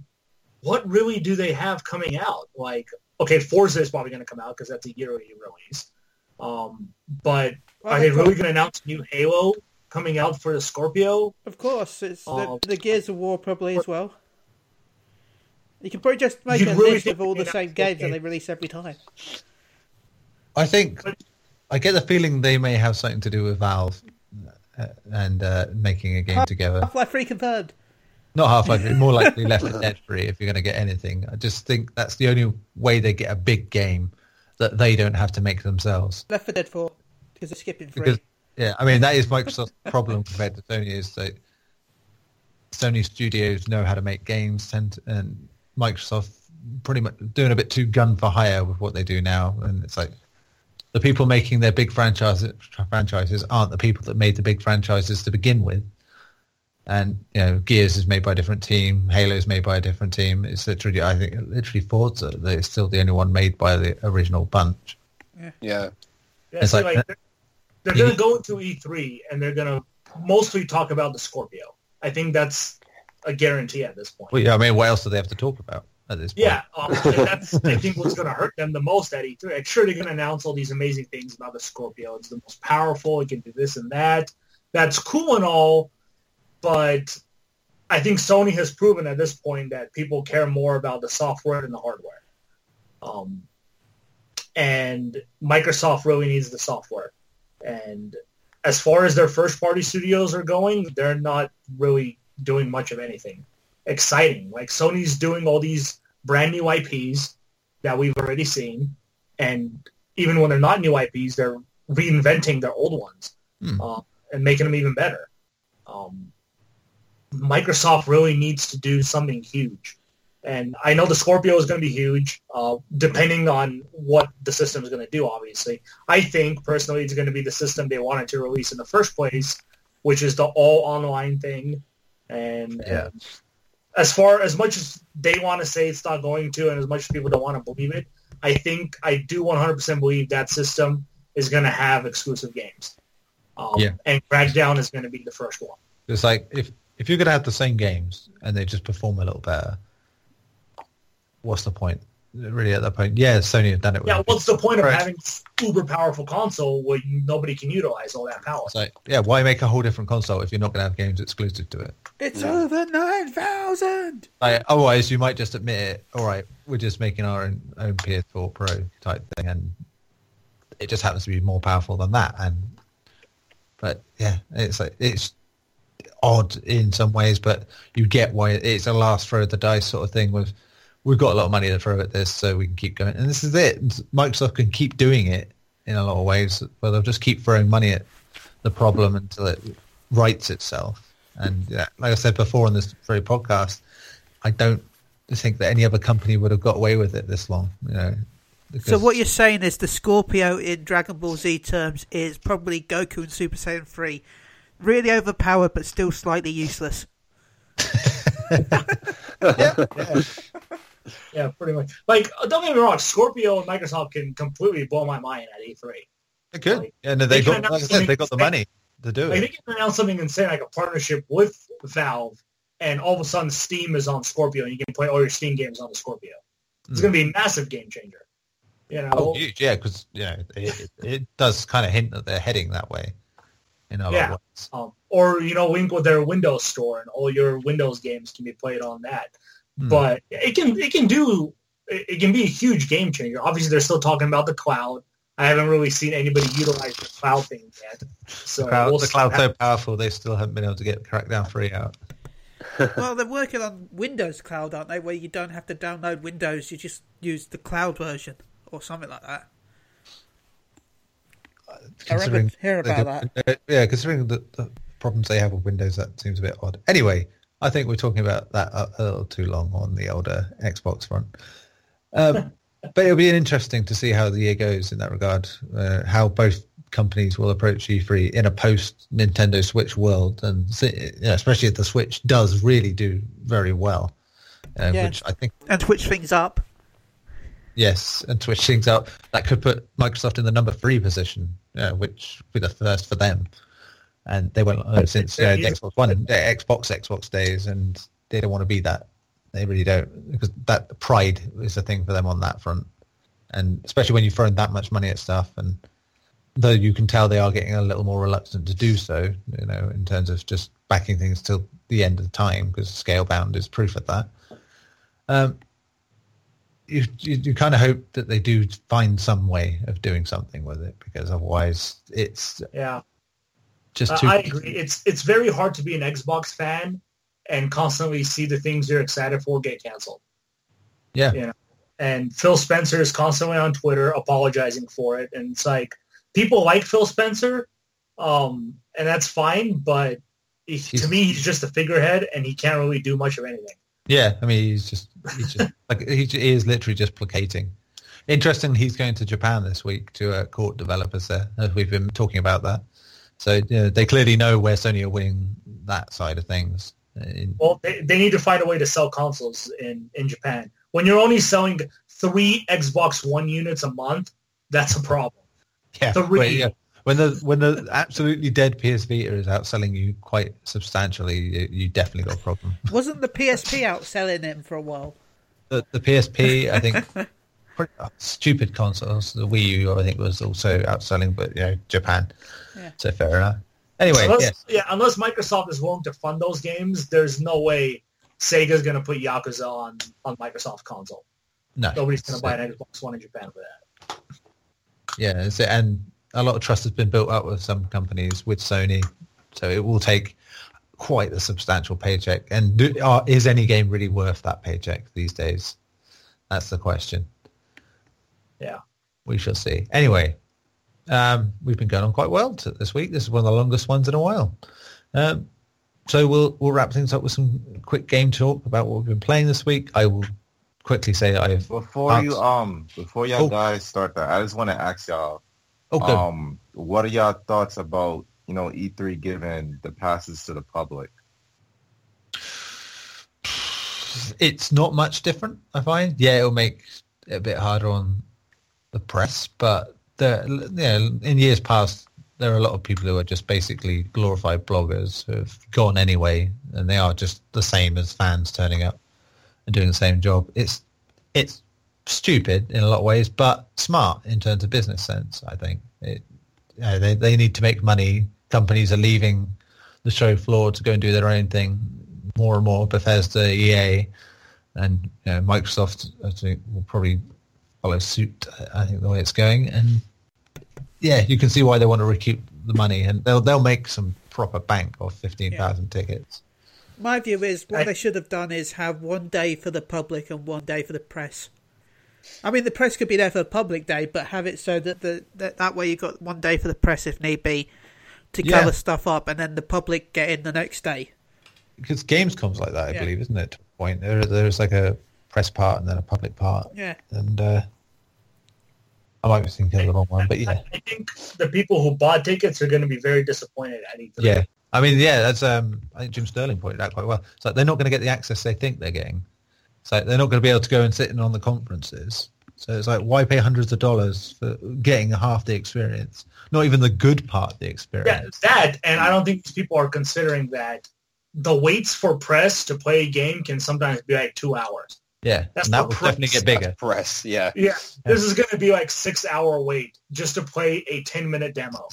what really do they have coming out? Like, okay, Forza is probably going to come out because that's a yearly release. But are they really going to announce a new Halo coming out for the Scorpio? Of course, it's the Gears of War probably as well. You can probably just make a list of all the same games that they release every time. I think I get the feeling they may have something to do with Valve and making a game together. Half-Life 3 confirmed. Not Half-Life 3, more likely Left 4 Dead 3 if you're going to get anything. I just think that's the only way they get a big game that they don't have to make themselves. Left 4 Dead 4, because they're skipping 3. Because, yeah, I mean, that is Microsoft's problem compared to Sony, is that Sony studios know how to make games, and Microsoft pretty much doing a bit too gun for hire with what they do now, and it's like, the people making their big franchises aren't the people that made the big franchises to begin with. And, you know, Gears is made by a different team. Halo is made by a different team. It's literally, I think, Forza that is still the only one made by the original bunch. Yeah, it's like they're going to go into E3 and they're going to mostly talk about the Scorpio. I think that's a guarantee at this point. Well, yeah, I mean, what else do they have to talk about? Yeah, that's, I think, what's going to hurt them the most at E3. I'm sure they're going to announce all these amazing things about the Scorpio. It's the most powerful. It can do this and that. That's cool and all, but I think Sony has proven at this point that people care more about the software than the hardware. And Microsoft really needs the software. And as far as their first-party studios are going, they're not really doing much of anything exciting. Like, Sony's doing all these brand new IPs that we've already seen, and even when they're not new IPs, they're reinventing their old ones and making them even better. Microsoft really needs to do something huge, and I know the Scorpio is going to be huge, depending on what the system is going to do, obviously. I think, personally, it's going to be the system they wanted to release in the first place, which is the all-online thing, and as much as they want to say it's not going to, and as much as people don't want to believe it, I think I do 100% believe that system is going to have exclusive games. And Crackdown is going to be the first one. It's like, if you're going to have the same games and they just perform a little better, what's the point? Really, at that point, Sony have done it. What's the point of having uber powerful console where nobody can utilize all that power? So, why make a whole different console if you're not going to have games exclusive to it? It's over 9,000. Like, otherwise, you might just admit it. All right, we're just making our own PS4 Pro type thing, and it just happens to be more powerful than that. But it's like, it's odd in some ways, but you get why it's a last throw of the dice sort of thing with. We've got a lot of money to throw at this, so we can keep going. And this is it. Microsoft can keep doing it in a lot of ways, where they'll just keep throwing money at the problem until it rights itself. And like I said before on this very podcast, I don't to think that any other company would have got away with it this long, you know. So what you're saying is the Scorpio in Dragon Ball Z terms is probably Goku and Super Saiyan 3. Really overpowered, but still slightly useless. Yeah, pretty much. Like, don't get me wrong, Scorpio and Microsoft can completely blow my mind at E3. They could. Like, yeah, no, they got the money to do it. Like, they can announce something insane, like a partnership with Valve, and all of a sudden Steam is on Scorpio, and you can play all your Steam games on the Scorpio. It's going to be a massive game changer. You know? Oh, huge, yeah, because it does kind of hint that they're heading that way. Yeah, or, you know, link with their Windows store, and all your Windows games can be played on that. But it can be a huge game changer. Obviously, they're still talking about the cloud. I haven't really seen anybody utilize the cloud thing yet. So the cloud's so powerful, they still haven't been able to get Crackdown 3 out. Well, they're working on Windows Cloud, aren't they? Where you don't have to download Windows, you just use the cloud version or something like that. I remember hearing about that. Yeah, considering the problems they have with Windows, that seems a bit odd. Anyway, I think we're talking about that a little too long on the older Xbox front. But it'll be interesting to see how the year goes in that regard, how both companies will approach E3 in a post-Nintendo Switch world, and especially if the Switch does really do very well. Which I think, and Twitch things up. Yes, and Twitch things up. That could put Microsoft in the number 3 position, which would be the first for them. And they went since the Xbox One, the Xbox days, and they don't want to be that. They really don't, because that pride is a thing for them on that front. And especially when you've thrown that much money at stuff, and though you can tell they are getting a little more reluctant to do so, you know, in terms of just backing things till the end of the time, because Scalebound is proof of that. You kind of hope that they do find some way of doing something with it, because otherwise it's just too... I agree. It's very hard to be an Xbox fan and constantly see the things you're excited for get canceled. Yeah. You know? And Phil Spencer is constantly on Twitter apologizing for it, and it's like, people like Phil Spencer, and that's fine, but to me he's just a figurehead and he can't really do much of anything. Yeah, I mean, he's just like, he is literally just placating. Interesting, he's going to Japan this week to court developers there, as we've been talking about that. So they clearly know where Sony are winning that side of things. Well, they need to find a way to sell consoles in Japan. When you're only selling 3 Xbox One units a month, that's a problem. Yeah, when the absolutely dead PS Vita is outselling you quite substantially, you definitely got a problem. Wasn't the PSP outselling him for a while? The PSP, I think, stupid consoles. The Wii U, I think, was also outselling, but Japan. Yeah. So fair enough. Anyway, unless Microsoft is willing to fund those games, there's no way Sega's going to put Yakuza on Microsoft console. No, nobody's going to buy an Xbox One in Japan for that. Yeah, and a lot of trust has been built up with some companies, with Sony, so it will take quite a substantial paycheck. And is any game really worth that paycheck these days? That's the question. Yeah. We shall see. Anyway, we've been going on quite well this week. This is one of the longest ones in a while. So we'll wrap things up with some quick game talk about what we've been playing this week. I will quickly say I've... Before y'all guys start that, I just want to ask y'all, what are y'all thoughts about, E3 giving the passes to the public? It's not much different, I find. Yeah, it'll make it a bit harder on the press, but in years past, there are a lot of people who are just basically glorified bloggers who have gone anyway, and they are just the same as fans turning up and doing the same job. It's stupid in a lot of ways, but smart in terms of business sense, I think. They need to make money. Companies are leaving the show floor to go and do their own thing more and more. Bethesda, EA, and Microsoft, I think, will probably follow suit, I think, the way it's going. And you can see why they want to recoup the money, and they'll make some proper bank of 15,000 tickets. My view is what they should have done is have one day for the public and one day for the press. I mean, the press could be there for the public day, but have it so that that way you got one day for the press if need be to cover stuff up, and then the public get in the next day. Because Gamescom's like that, I believe, isn't it? To a point, there's like a press part and then a public part. Yeah. And I might be thinking of the wrong one, but yeah. I think the people who bought tickets are going to be very disappointed at E3. Yeah. I mean, yeah, that's I think Jim Sterling pointed out quite well. It's like they're not going to get the access they think they're getting. It's like they're not going to be able to go and sit in on the conferences. So it's like, why pay hundreds of dollars for getting half the experience? Not even the good part of the experience. Yeah, that, and I don't think these people are considering that the waits for press to play a game can sometimes be like 2 hours. Yeah, that's and that will definitely get bigger. That's press, yeah. Yeah, this is going to be like 6-hour wait just to play a 10-minute demo.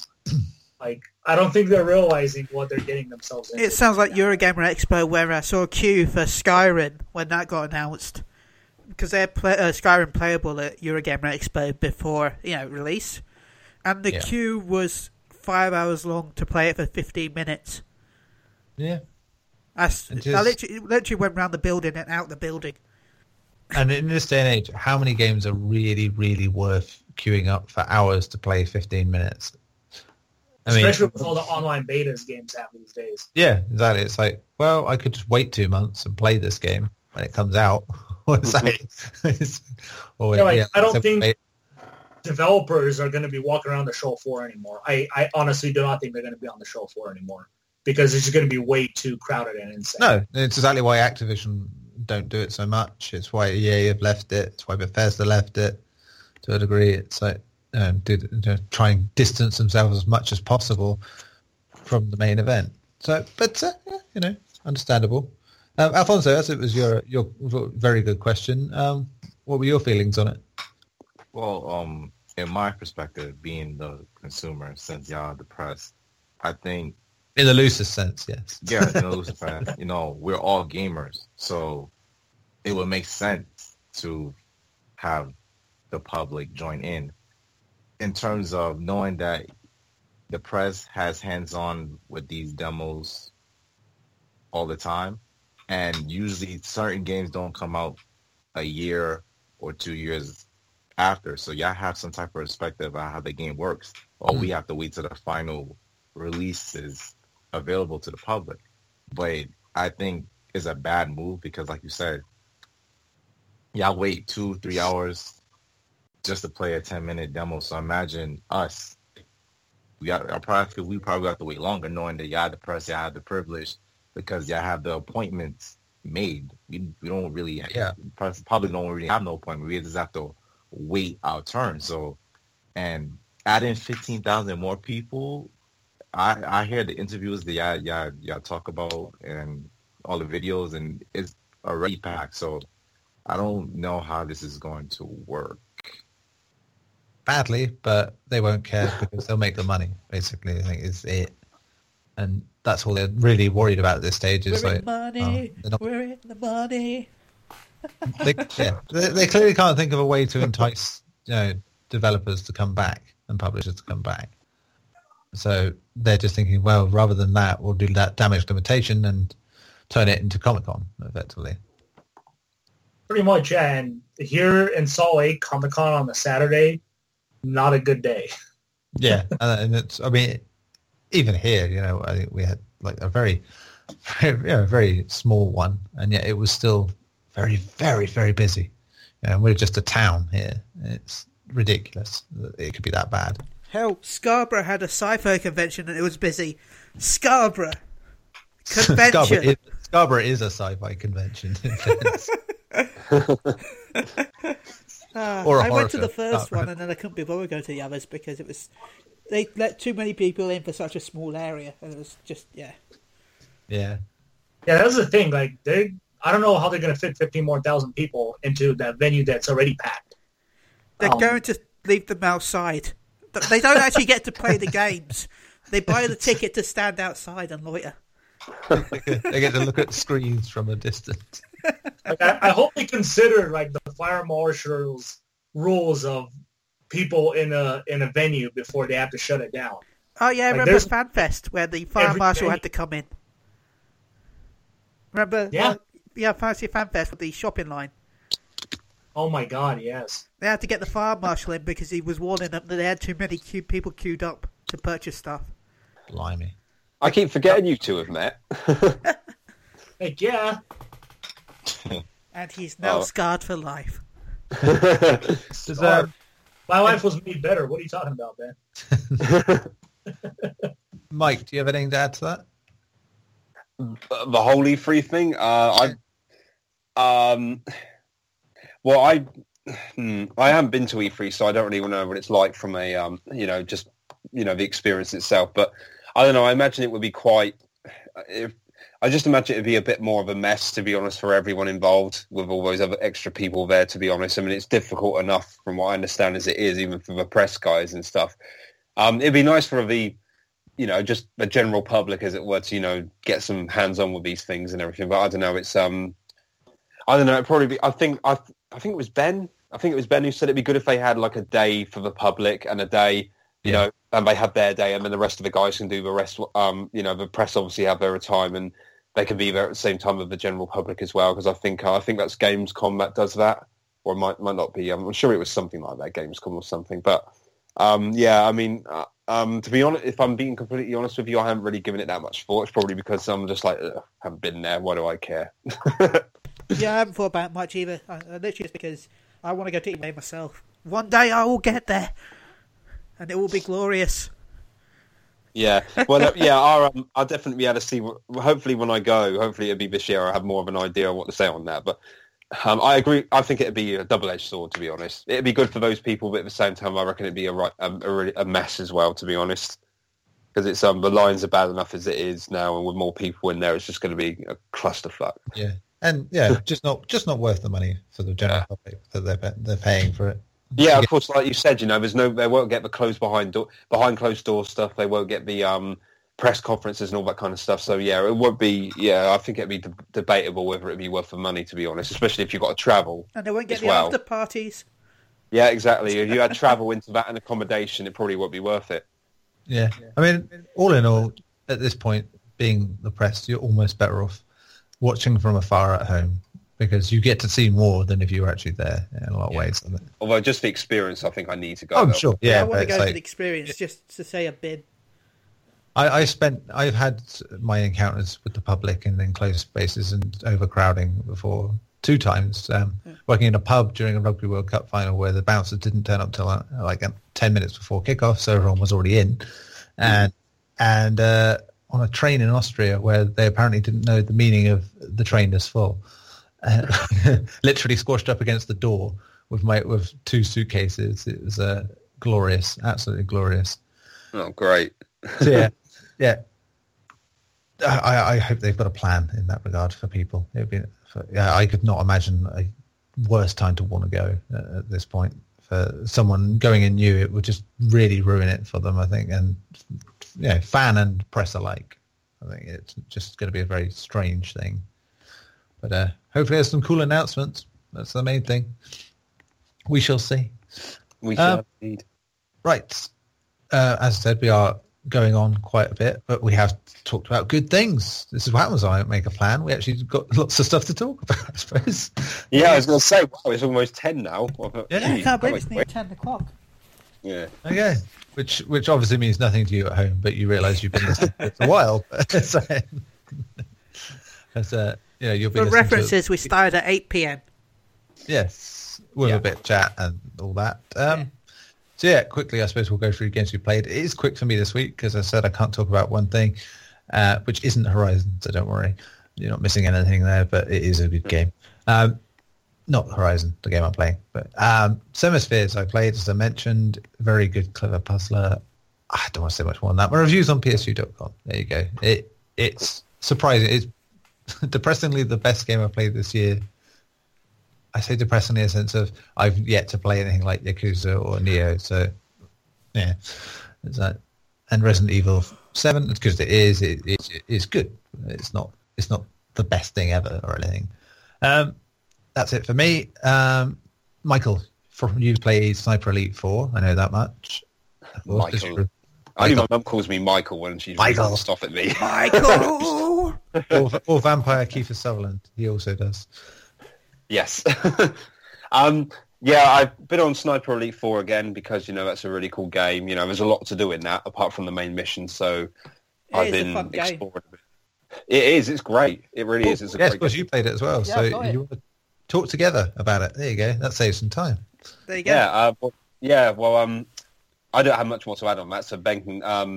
Like, I don't think they're realizing what they're getting themselves into. It sounds like Eurogamer Expo, where I saw a queue for Skyrim when that got announced. Because they had Skyrim playable at Eurogamer Expo before, you know, release. And the queue was 5 hours long to play it for 15 minutes. Yeah. I literally went around the building and out the building. And in this day and age, how many games are really, really worth queuing up for hours to play 15 minutes? Especially with all the online betas games have these days. Yeah, exactly. It's like, well, I could just wait 2 months and play this game when it comes out. I don't think developers are going to be walking around the show floor anymore. I honestly do not think they're going to be on the show floor anymore because it's just going to be way too crowded and insane. No, it's exactly why Activision don't do it so much. It's why EA have left it. It's why Bethesda left it to a degree. It's like try and distance themselves as much as possible from the main event. So, but you know, understandable. Alfonso, as it was your very good question, what were your feelings on it? Well, in my perspective, being the consumer, since y'all are depressed, I think... In the loosest sense, yes. Yeah, in the loosest sense. You know, we're all gamers, so it would make sense to have the public join in terms of knowing that the press has hands-on with these demos all the time. And usually certain games don't come out a year or 2 years after. So y'all have some type of perspective on how the game works. Or we have to wait till the final release is available to the public. But I think it's a bad move because, like you said, y'all wait 2-3 hours just to play a 10-minute demo. So imagine us. We probably have to wait longer knowing that y'all depressed, y'all have the privilege. Because y'all have the appointments made. We don't really, probably don't really have no appointment. We just have to wait our turn. So, and adding 15,000 more people, I hear the interviews that y'all talk about and all the videos, and it's already packed. So, I don't know how this is going to work. Badly, but they won't care because they'll make the money. Basically, I think is it. And that's all they're really worried about at this stage. Is we're like, in money. Oh, we're in the money. They clearly can't think of a way to entice developers to come back and publishers to come back. So they're just thinking, well, rather than that, we'll do that damage limitation and turn it into Comic-Con, effectively. Pretty much, yeah. And here in Salt Lake, Comic-Con on the Saturday, not a good day. Yeah, and it's, I mean... Even here, I think we had like a very small one, and yet it was still very, very, very busy. And we're just a town here. It's ridiculous that it could be that bad. Hell, Scarborough had a sci-fi convention and it was busy. Scarborough convention. Scarborough is a sci-fi convention. I went to the first one and then I couldn't be bothered going to the others because it was. They let too many people in for such a small area, and it was just yeah. That's the thing. Like I don't know how they're going to fit 15,000 people into that venue that's already packed. They're going to leave them outside. They don't actually get to play the games. They buy the ticket to stand outside and loiter. They get to look at screens from a distance. Like, I hope they consider like the fire marshal's rules of. People in a venue before they have to shut it down. Oh yeah, I remember Fanfest where the fire marshal had to come in. Remember? Yeah, Fantasy Fanfest with the shopping line. Oh my God, yes. They had to get the fire marshal in because he was warning them that they had too many people queued up to purchase stuff. Blimey! I keep forgetting you two have met. Like yeah. And he's now scarred for life. My life was made better. What are you talking about, Ben? Mike, do you have anything to add to that? The whole E3 thing? I haven't been to E3, so I don't really know what it's like from a, the experience itself. But I don't know. I imagine it would be I just imagine it'd be a bit more of a mess, to be honest, for everyone involved with all those other extra people there, to be honest. I mean, it's difficult enough from what I understand as it is, even for the press guys and stuff. It'd be nice for the, just the general public, as it were, to, get some hands on with these things and everything. But I don't know. It's, I don't know. It'd probably be, I think it was Ben. I think it was Ben who said it'd be good if they had like a day for the public and a day, and they have their day, and then the rest of the guys can do the rest. The press obviously have their time, and they can be there at the same time with the general public as well. Because I think that's Gamescom that does that, or might not be. I'm sure it was something like that, Gamescom or something. But to be honest, if I'm being completely honest with you, I haven't really given it that much thought. It's probably because I'm just like, I haven't been there. Why do I care? Yeah, I haven't thought about it much either. Literally, just because I want to go to eBay myself. One day I will get there, and it will be glorious. Yeah, well, yeah, I'll definitely be able to see. Hopefully, when I go, hopefully it'll be this year. I have more of an idea of what to say on that. But I agree. I think it'd be a double-edged sword, to be honest. It'd be good for those people, but at the same time, I reckon it'd be a mess as well, to be honest. Because it's the lines are bad enough as it is now, and with more people in there, it's just going to be a clusterfuck. Yeah. And yeah, just not worth the money for the general public that they're paying for it. Yeah, of course, like you said, there's they won't get the closed behind closed door stuff. They won't get the press conferences and all that kind of stuff. So yeah, it would be. Yeah, I think it'd be debatable whether it'd be worth the money, to be honest. Especially if you've got to travel. And they won't get the after parties. Yeah, exactly. If you had travel into that and accommodation, it probably won't be worth it. Yeah, I mean, all in all, at this point, being the press, you're almost better off watching from afar at home, because you get to see more than if you were actually there in a lot of ways. Although just the experience, I think I need to go. I'm sure. Yeah, I want to go to the experience just to say a bid. I've had my encounters with the public in enclosed spaces and overcrowding before 2 times. Working in a pub during a Rugby World Cup final where the bouncers didn't turn up till like 10 minutes before kickoff, so everyone was already in. And on a train in Austria where they apparently didn't know the meaning of the train is full. Literally squashed up against the door with 2 suitcases. It was glorious, absolutely glorious. Oh, great. So, yeah. I hope they've got a plan in that regard for people. I could not imagine a worse time to want to go at this point. For someone going in new, it would just really ruin it for them, I think, and fan and press alike. I think it's just going to be a very strange thing. But hopefully there's some cool announcements. That's the main thing. We shall see. We shall indeed. Right. As I said, we are going on quite a bit, but we have talked about good things. This is what happens when I don't make a plan. We actually got lots of stuff to talk about, I suppose. Yeah, I was going to say, wow, it's almost 10 now. Yeah, I can't believe it's nearly 10 o'clock. Yeah. Okay. Which obviously means nothing to you at home, but you realise you've been listening for a while. So, you'll be. For references, we started at 8 p.m. Yes, with a bit of chat and all that. So quickly, I suppose we'll go through games we played. It is quick for me this week because I said I can't talk about one thing, which isn't Horizon, so don't worry. You're not missing anything there, but it is a good game. Not Horizon, the game I'm playing, but Semispheres I played, as I mentioned. Very good, clever puzzler. I don't want to say much more than that. My review's on psu.com. There you go. It's surprising. It's depressingly the best game I've played this year. I say depressingly in the sense of I've yet to play anything like Yakuza or Neo, so yeah. It's like, and Resident Evil 7, because it's good. It's not the best thing ever or anything. That's it for me. Michael, you played Sniper Elite 4. I know that much. Michael. Only my mum calls me Michael when she's pissed off at me. Michael! or Vampire Kiefer Sutherland. He also does. Yes. I've been on Sniper Elite 4 again because, that's a really cool game. There's a lot to do in that apart from the main mission, so I've been exploring it. It is. It's great. It really is. It's a great game. Yes, because you played it as well. Yeah, so you talk together about it. There you go. That saves some time. There you go. Yeah. I don't have much more to add on that, so Ben, talk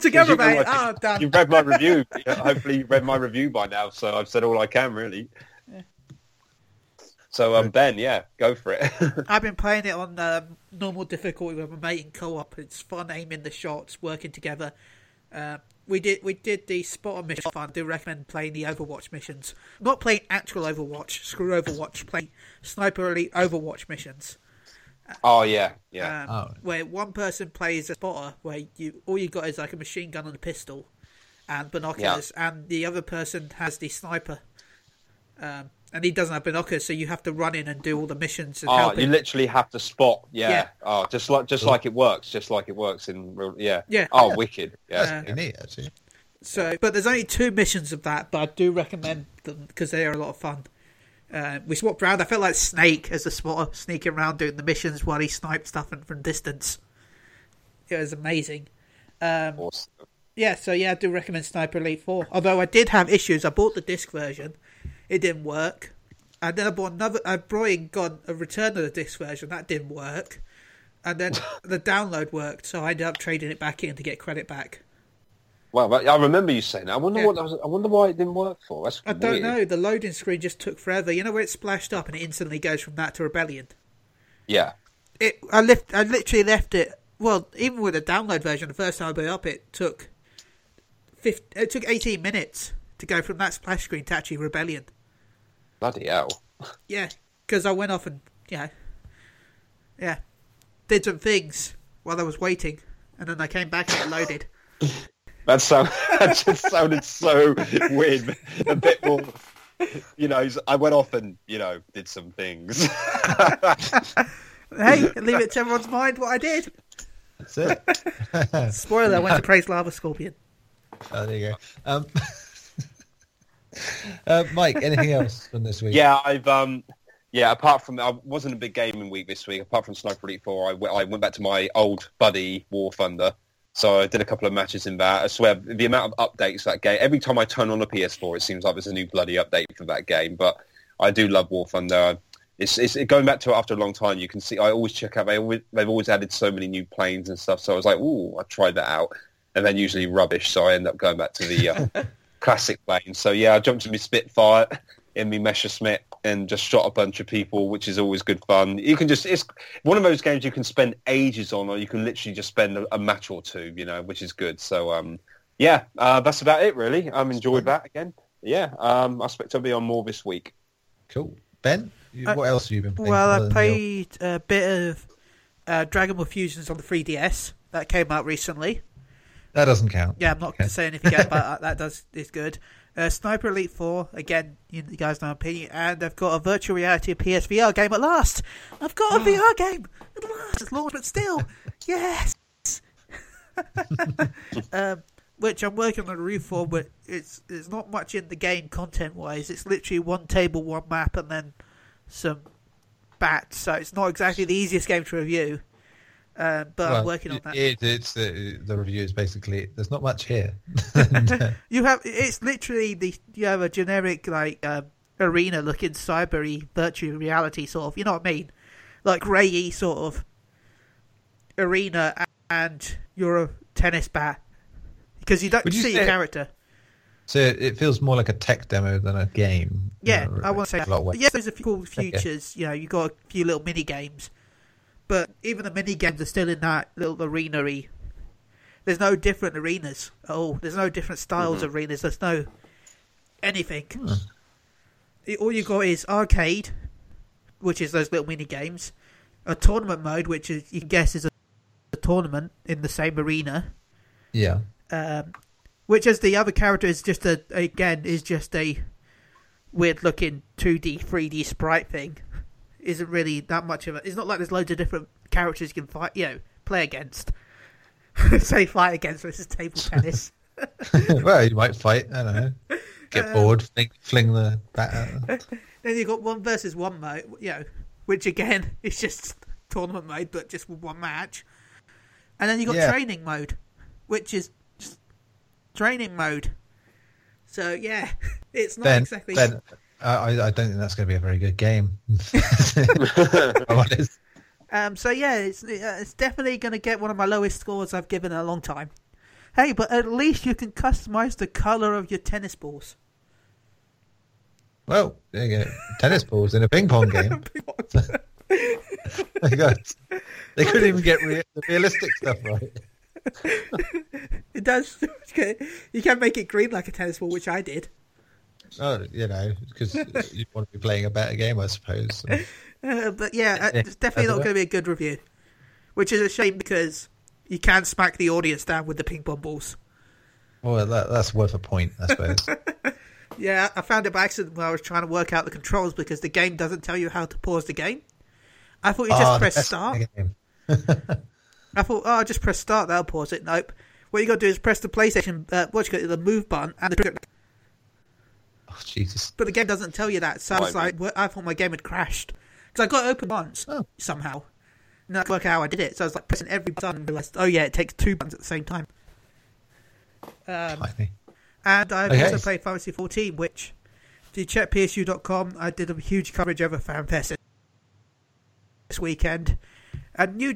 together about it. Oh, damn. You've read my review. Hopefully you read my review by now, so I've said all I can, really. Yeah. So, Ben, yeah, go for it. I've been playing it on normal difficulty with my mate in co-op. It's fun aiming the shots, working together. We did the spot-on mission. I do recommend playing the Overwatch missions. Not playing actual Overwatch. Screw Overwatch. Play Sniper Elite Overwatch missions. Oh yeah. Where one person plays a spotter, where all you got is like a machine gun and a pistol, and binoculars, and the other person has the sniper, and he doesn't have binoculars, so you have to run in and do all the missions. And help you literally have to spot. Yeah. Oh, just like it works in real. Yeah. Yeah. Oh, yeah. Wicked. Yeah. Neat actually. So, but there's only two missions of that, but I do recommend them because they are a lot of fun. We swapped around. I felt like Snake as a spotter, sneaking around doing the missions while he sniped stuff and from distance. It was amazing. Awesome. Yeah, so yeah, I do recommend Sniper Elite 4. Although I did have issues. I bought the disc version. It didn't work. And then I bought another. I brought in a return of the disc version. That didn't work. And then the download worked, so I ended up trading it back in to get credit back. Wow, I remember you saying that. I wonder why it didn't work for. That's weird. I don't know. The loading screen just took forever. You know where it splashed up and it instantly goes from that to Rebellion? Yeah. I literally left it. Well, even with the download version, the first time I put it up, it took 18 minutes to go from that splash screen to actually Rebellion. Bloody hell. Yeah, because I went off and, did some things while I was waiting. And then I came back and it loaded. That just sounded so weird. A bit more, I went off and, did some things. Hey, leave it to everyone's mind what I did. That's it. Spoiler, I went to praise Lava Scorpion. Oh, there you go. Mike, anything else from this week? Yeah, apart from I wasn't a big gaming week this week. Apart from Sniper Elite 4, I went back to my old buddy, War Thunder. So I did a couple of matches in that. I swear, the amount of updates for that game, every time I turn on the PS4, it seems like there's a new bloody update for that game. But I do love War Thunder. It's going back to it after a long time. You can see, I always check out, they've always added so many new planes and stuff. So I was like, ooh, I tried that out. And then usually rubbish, so I end up going back to the classic plane. So yeah, I jumped in my Spitfire, in my Messerschmitt, and just shot a bunch of people, which is always good fun. It's one of those games you can spend ages on, or you can literally just spend a match or two, which is good. So, that's about it, really. I've enjoyed that again. Yeah, I expect I'll be on more this week. Cool. Ben, what else have you been playing? Well, I played a bit of Dragon Ball Fusions on the 3DS. That came out recently. That doesn't count. Yeah, I'm not going to say anything yet, but it's good. Sniper Elite 4, again, you guys know my opinion, and I've got a virtual reality PSVR game at last. I've got a VR game at last. It's launched, but still, yes. Which I'm working on a review for, but it's not much in the game content-wise. It's literally one table, one map, and then some bats. So it's not exactly the easiest game to review. I'm working on that. The review is basically there's not much here. You have a generic like arena looking cybery virtual reality sort of, you know what I mean, like Rayy sort of arena, and you're a tennis bat because you don't see your character. So it feels more like a tech demo than a game. Yeah, I want to say yes. There's a few cool features. You got a few little mini games. But even the mini games are still in that little arena-y. There's no different arenas at all. There's no different styles of arenas. There's no anything. All you got is arcade, which is those little mini games. A tournament mode, which is, you can guess is a tournament in the same arena. Yeah. Which, as the other character, is just a weird-looking 2D, 3D sprite thing. Isn't really that much of it. It's not like there's loads of different characters you can fight, play against. Say fight against versus table tennis. Well, you might fight. I don't know. Get bored, fling the bat out. Then you got one versus one mode, which again is just tournament mode, but just one match. And then you got training mode, which is just training mode. So yeah, it's not exactly. I don't think that's going to be a very good game. So yeah, it's definitely going to get one of my lowest scores I've given in a long time. Hey, but at least you can customize the color of your tennis balls. Well, there you go. Tennis balls in a ping pong game. They couldn't even get the realistic stuff right. It does. You can make it green like a tennis ball, which I did. Oh, you know, because you want to be playing a better game, I suppose. So. But yeah, it's definitely not going to be a good review, which is a shame because you can smack the audience down with the ping pong balls. Well, that's worth a point, I suppose. Yeah, I found it by accident when I was trying to work out the controls because the game doesn't tell you how to pause the game. I thought you just press start. I thought, just press start, that'll pause it. Nope. What you got to do is press the PlayStation, the move button and the trigger. Oh, Jesus. But the game doesn't tell you that, so I thought my game had crashed. Because I got it open once, somehow. And I couldn't work out how I did it, so I was like pressing every button and realised, oh yeah, it takes two buttons at the same time. And I've also played Final Fantasy XIV, which, if you check psu.com, I did a huge coverage over Fanfest this weekend. And new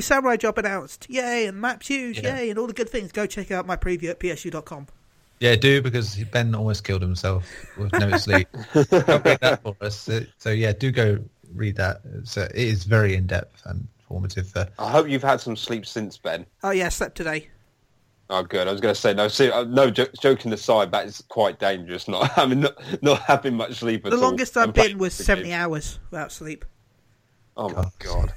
samurai job announced, yay, and maps huge, yay, and all the good things. Go check out my preview at psu.com. Yeah, do, because Ben almost killed himself with no sleep. Don't make that for us. So yeah, do go read that. So it is very in-depth and informative. I hope you've had some sleep since, Ben. Oh yeah, I slept today. Oh, good. I was going to say, joking aside, that is quite dangerous, not having much sleep at all. The longest I've been was 70 hours without sleep. Oh, my God.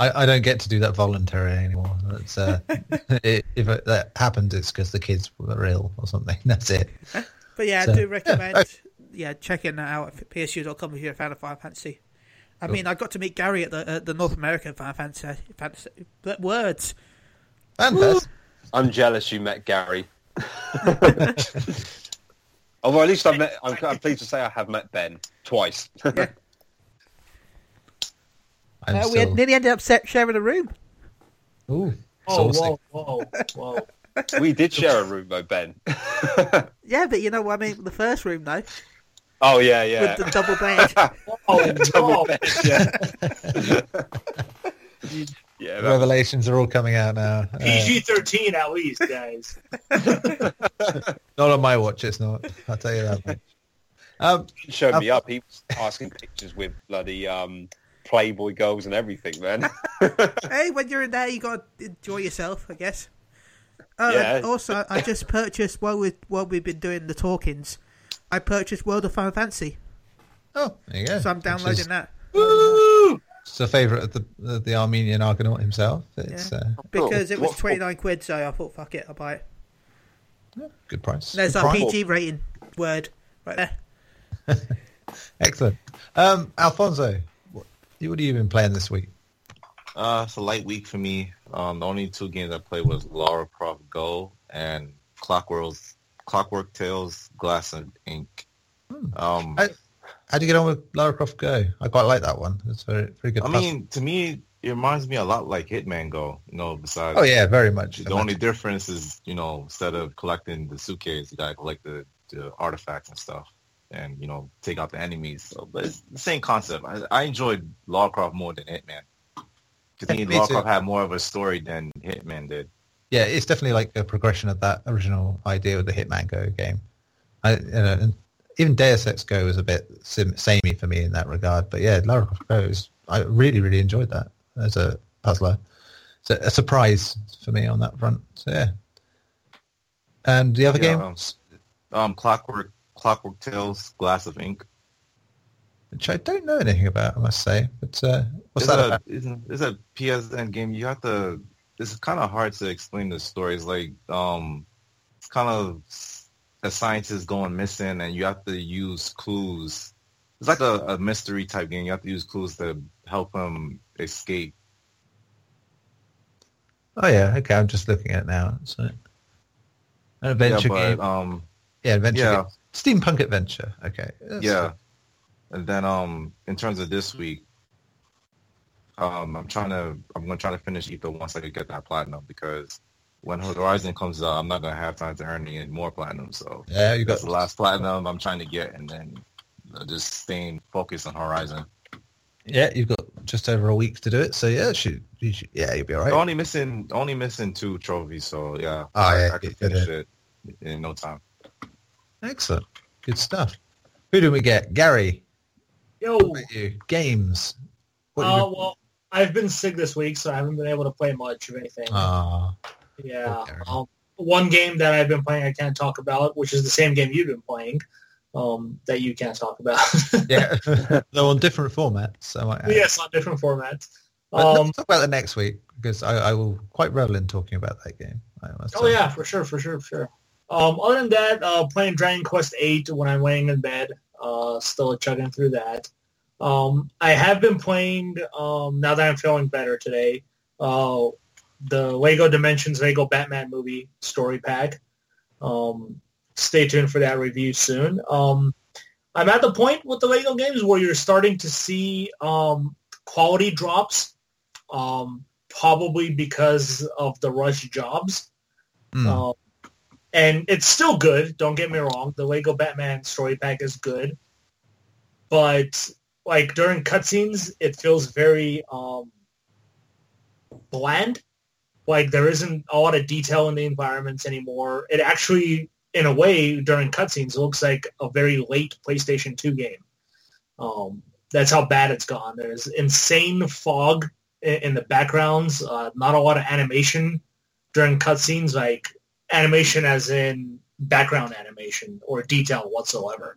I don't get to do that voluntarily anymore. That's, if that happens, it's because the kids were ill or something. That's it. But yeah, I do recommend checking that out at psu.com if you're a fan of Final Fantasy. I mean, I got to meet Gary at the North American Final Fantasy. Words. I'm jealous you met Gary. Although at least I'm pleased to say I have met Ben twice. Yeah. We nearly ended up sharing a room. Ooh. Oh, whoa. We did share a room though, Ben. Yeah, but you know what I mean? The first room though. Oh, yeah. With the double bed. Bed, yeah. Yeah, revelations are all coming out now. PG-13 at least, guys. Not on my watch, it's not. I'll tell you that much. He showed me up. He was asking pictures with bloody Playboy girls and everything, man. Hey, when you're in there, you got to enjoy yourself, I guess. Also, I just purchased, while we've been doing the talkings, I purchased World of Final Fantasy. Oh, there you go. So I'm downloading that. Woo! It's a favourite of the Armenian Argonaut himself. It's, because it was 29 quid, so I thought, fuck it, I'll buy it. Yeah, good price. There's our PG rating word right there. Excellent. Alfonso, what have you been playing this week? It's a light week for me. The only two games I played was Lara Croft Go and Clockwork Tales, Glass and Ink. How'd you get on with Lara Croft Go? I quite like that one. It's pretty good. I mean, to me, it reminds me a lot like Hitman Go. You know, besides. Oh yeah, very much. The only difference is, you know, instead of collecting the suitcase, you gotta collect the artifacts and stuff, and you know, take out the enemies. So, but it's the same concept. I enjoyed Lara Croft more than Hitman. I think Lara Croft had more of a story than Hitman did. Yeah, it's definitely like a progression of that original idea with the Hitman Go game. Even Deus Ex Go was a bit samey for me in that regard, but yeah, Lara Croft Go, I really, really enjoyed that as a puzzler. It's a surprise for me on that front. So yeah. And the other game, Clockwork Tales, Glass of Ink, which I don't know anything about, I must say. But what's that about? It's a PSN game. You have to. It's kind of hard to explain the story. It's like it's kind of. A scientist going missing, and you have to use clues. It's like a mystery type game. You have to use clues to help him escape. Oh yeah, okay. I'm just looking at it now. So an adventure game. Adventure. Yeah. Game. Steampunk adventure. Okay. That's cool. And then in terms of this week, I'm gonna try to finish Ether once I get that platinum because when Horizon comes out, I'm not going to have time to earn any more platinum. So yeah, that's the last platinum I'm trying to get, and then just staying focused on Horizon. Yeah, you've got just over a week to do it, so yeah, you'll be all right. Only missing 2 trophies, so yeah. Oh, yeah, I could finish it in no time. Excellent. Good stuff. Who do we get? Gary. Yo. What about you? Games. Well, I've been sick this week, so I haven't been able to play much of anything. Yeah. Okay. One game that I've been playing I can't talk about, which is the same game you've been playing. That you can't talk about. Yeah, they're on different formats. So yes, on different formats. Let's talk about it next week, because I will quite revel in talking about that game. Yeah, for sure. Other than that, playing Dragon Quest VIII when I'm laying in bed, still chugging through that. I have been playing, now that I'm feeling better today, the LEGO Dimensions LEGO Batman movie story pack. Stay tuned for that review soon. I'm at the point with the LEGO games where you're starting to see quality drops, probably because of the rush jobs. And it's still good, don't get me wrong. The LEGO Batman story pack is good. But like during cutscenes, it feels very bland. Like there isn't a lot of detail in the environments anymore. It actually... in a way, during cutscenes, it looks like a very late PlayStation 2 game. That's how bad it's gone. There's insane fog in the backgrounds, not a lot of animation during cutscenes, like animation as in background animation or detail whatsoever,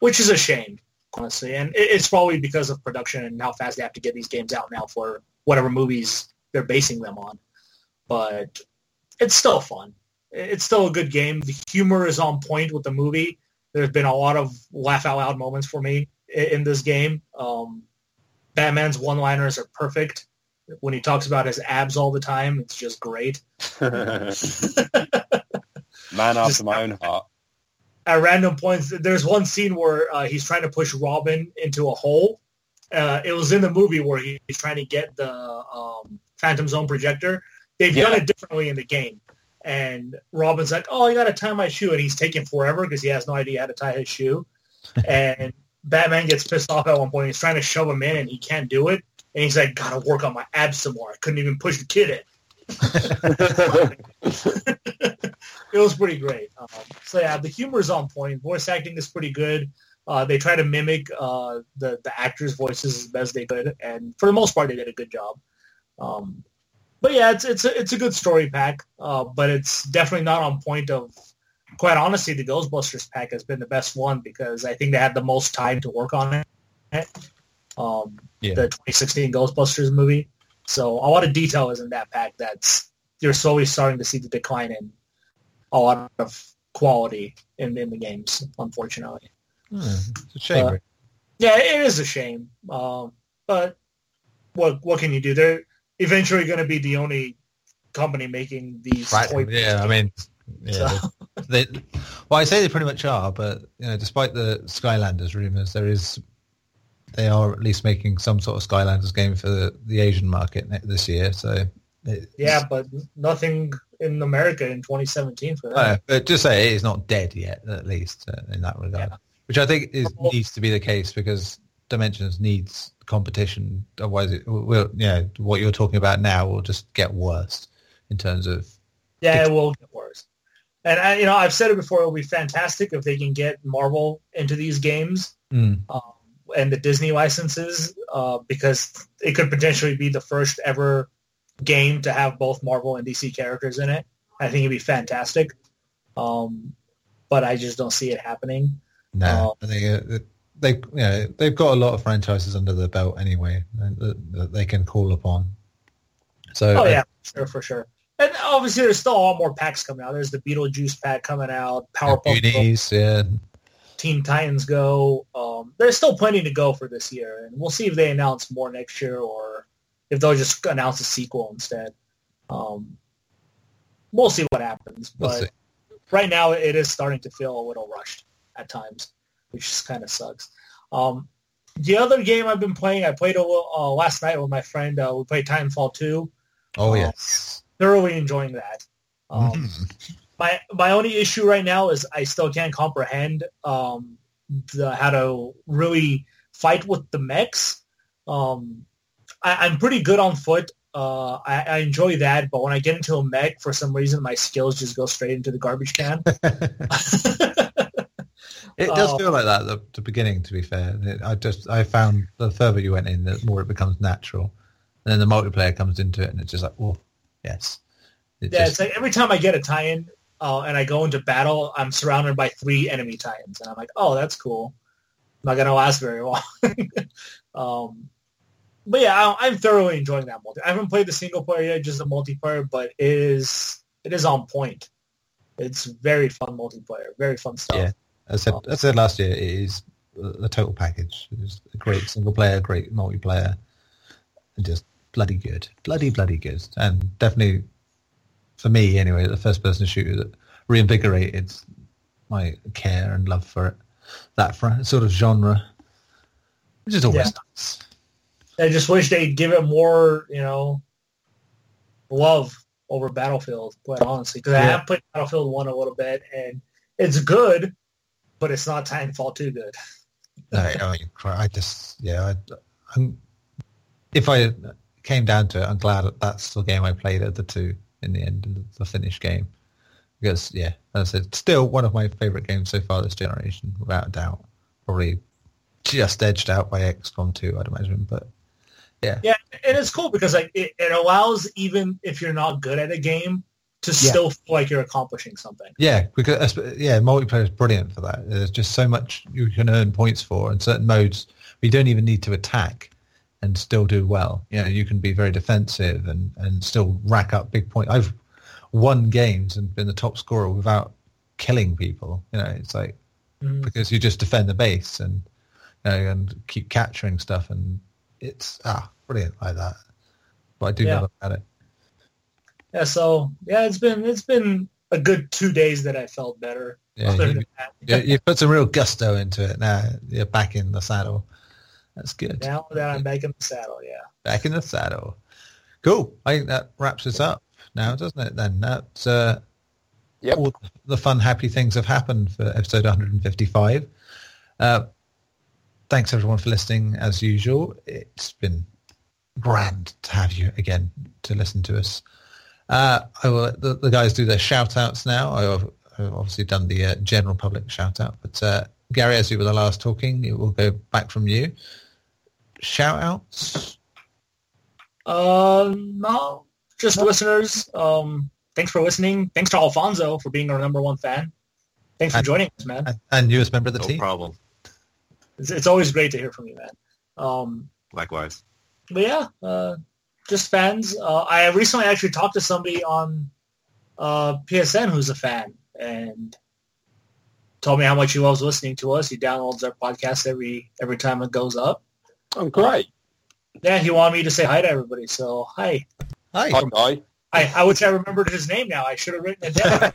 which is a shame, honestly. And it's probably because of production and how fast they have to get these games out now for whatever movies they're basing them on. But it's still fun. It's still a good game. The humor is on point with the movie. There's been a lot of laugh-out-loud moments for me in this game. Batman's one-liners are perfect. When he talks about his abs all the time, it's just great. Man after my own heart. At random points, there's one scene where he's trying to push Robin into a hole. It was in the movie where he's trying to get the Phantom Zone projector. They've done it differently in the game. And Robin's like, oh, I got to tie my shoe. And he's taking forever because he has no idea how to tie his shoe. And Batman gets pissed off at one point. He's trying to shove him in, and he can't do it. And he's like, got to work on my abs some more. I couldn't even push the kid in. It was pretty great. So, yeah, the humor is on point. Voice acting is pretty good. They try to mimic the actors' voices as best they could. And for the most part, they did a good job. But yeah, it's a good story pack, but it's definitely not on point of. Quite honestly, the Ghostbusters pack has been the best one because I think they had the most time to work on it. The 2016 Ghostbusters movie. So a lot of detail is in that pack that's you're slowly starting to see the decline in a lot of quality in the games, unfortunately. It's a shame. Yeah, it is a shame. But what can you do there? Eventually going to be the only company making these. Right. Yeah, games. I mean, yeah. So. I say they pretty much are, but you know, despite the Skylanders rumors, they are at least making some sort of Skylanders game for the Asian market this year. So but nothing in America in 2017 for that. But just say it's not dead yet, at least in that regard, which I think needs to be the case because Dimensions needs competition, otherwise it will, you know, what you're talking about now will just get worse in terms of it will get worse. And I've said it before, it'll be fantastic if they can get Marvel into these games and the Disney licenses because it could potentially be the first ever game to have both Marvel and DC characters in it. I think it'd be fantastic, but I just don't see it happening. I think they've got a lot of franchises under their belt anyway that they can call upon. So for sure. And obviously, there's still a lot more packs coming out. There's the Beetlejuice pack coming out, Powerpuff Girls, Teen Titans Go. There's still plenty to go for this year, and we'll see if they announce more next year or if they'll just announce a sequel instead. We'll see what happens, but right now it is starting to feel a little rushed at times, which just kind of sucks. The other game I've been playing, I played last night with my friend. We played Titanfall 2. Oh, yes. thoroughly enjoying that. My only issue right now is I still can't comprehend how to really fight with the mechs. I'm pretty good on foot. I enjoy that, but when I get into a mech, for some reason, my skills just go straight into the garbage can. It does feel like that at the beginning, to be fair. I found the further you went in, the more it becomes natural. And then the multiplayer comes into it, and it's just like, oh, yes. It's like every time I get a tie-in and I go into battle, I'm surrounded by 3 enemy tie-ins. And I'm like, oh, that's cool. I'm not going to last very long. But yeah, I'm thoroughly enjoying that multiplayer. I haven't played the single player yet, just the multiplayer, but it is on point. It's very fun multiplayer, very fun stuff. Yeah, I said last year, it is the total package. It is a great single player, great multiplayer, and just bloody good. Bloody good. And definitely, for me anyway, the first-person shooter that reinvigorated my care and love for it. That sort of genre, which is always nice. I just wish they'd give it more, love over Battlefield, quite honestly. Because I have played Battlefield 1 a little bit, and it's good, but it's not Titanfall 2 good. If I came down to it, I'm glad that's the game I played at the 2 in the end of the finished game. Because, as I said, still one of my favourite games so far this generation, without a doubt. Probably just edged out by XCOM 2, I'd imagine, but... Yeah, and it's cool because it allows, even if you're not good at a game, to still feel like you're accomplishing something. Yeah, because multiplayer is brilliant for that. There's just so much you can earn points for in certain modes. You don't even need to attack and still do well. You can be very defensive and still rack up big points. I've won games and been the top scorer without killing people. It's like because you just defend the base and and keep capturing stuff and. It's brilliant like that, but I do love about it. Yeah, so it's been a good 2 days that I felt better. Yeah, you put some real gusto into it now. You're back in the saddle. That's good. Now that I'm back in the saddle, back in the saddle. Cool. I think that wraps us up now, doesn't it? Then that's all the fun, happy things have happened for episode 155. Thanks, everyone, for listening, as usual. It's been grand to have you again to listen to us. I will let the guys do their shout-outs now. I've obviously done the general public shout-out, but Gary, as you were the last talking, it will go back from you. Shout-outs? No, just listeners. Thanks for listening. Thanks to Alfonso for being our number one fan. Thanks for joining us, man. And you as member of the team. No problem. It's always great to hear from you, man. Likewise. But just fans. I recently actually talked to somebody on PSN who's a fan and told me how much he loves listening to us. He downloads our podcast every time it goes up. Oh, great. He wanted me to say hi to everybody, so hi. Hi. I wish I remembered his name now. I should have written it down.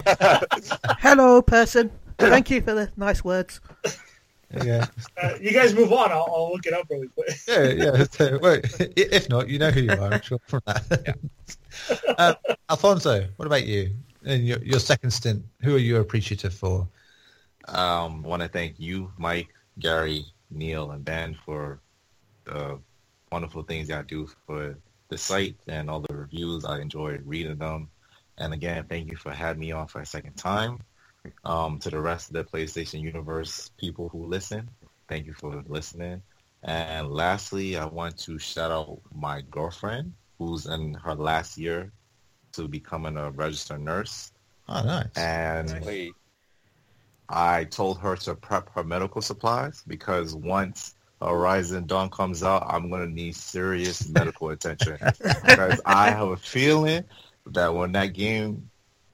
Hello, person. Thank you for the nice words. Yeah. You guys move on. I'll look it up really quick. So, well, if not, you know who you are, I'm sure, from that. Alfonso, what about you? In your second stint, who are you appreciative for? I want to thank you, Mike, Gary, Neil, and Ben for the wonderful things y'all do for the site and all the reviews. I enjoyed reading them. And again, thank you for having me on for a second time. To the rest of the PlayStation Universe people who listen, thank you for listening. And lastly, I want to shout out my girlfriend, who's in her last year to becoming a registered nurse. Oh, nice. And nice. I told her to prep her medical supplies because once Horizon Dawn comes out, I'm going to need serious medical attention. Because I have a feeling that when that game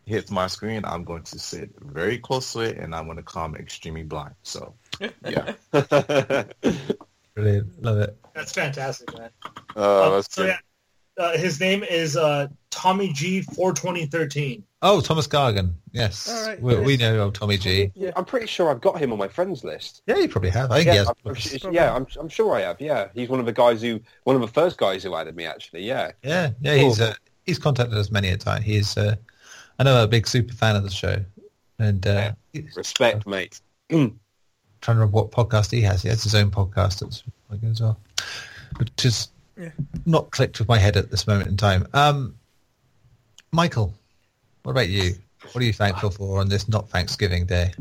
hits my screen, I'm going to sit very close to it, and I'm going to come extremely blind. So, yeah. Brilliant. Love it. That's fantastic, man. His name is Tommy G 42013. Oh, Thomas Gargan. Yes. All right, we know Tommy G. Yeah, I'm pretty sure I've got him on my friends list. Yeah, you probably have. I'm sure I have. Yeah, he's one of the first guys who added me, actually. Yeah. Yeah, he's he's contacted us many a time. He's another big super fan of the show, and respect, mate. Trying to remember what podcast he has. He has his own podcast that's like as well, which is not clicked with my head at this moment in time. Michael, what about you? What are you thankful for on this not Thanksgiving Day?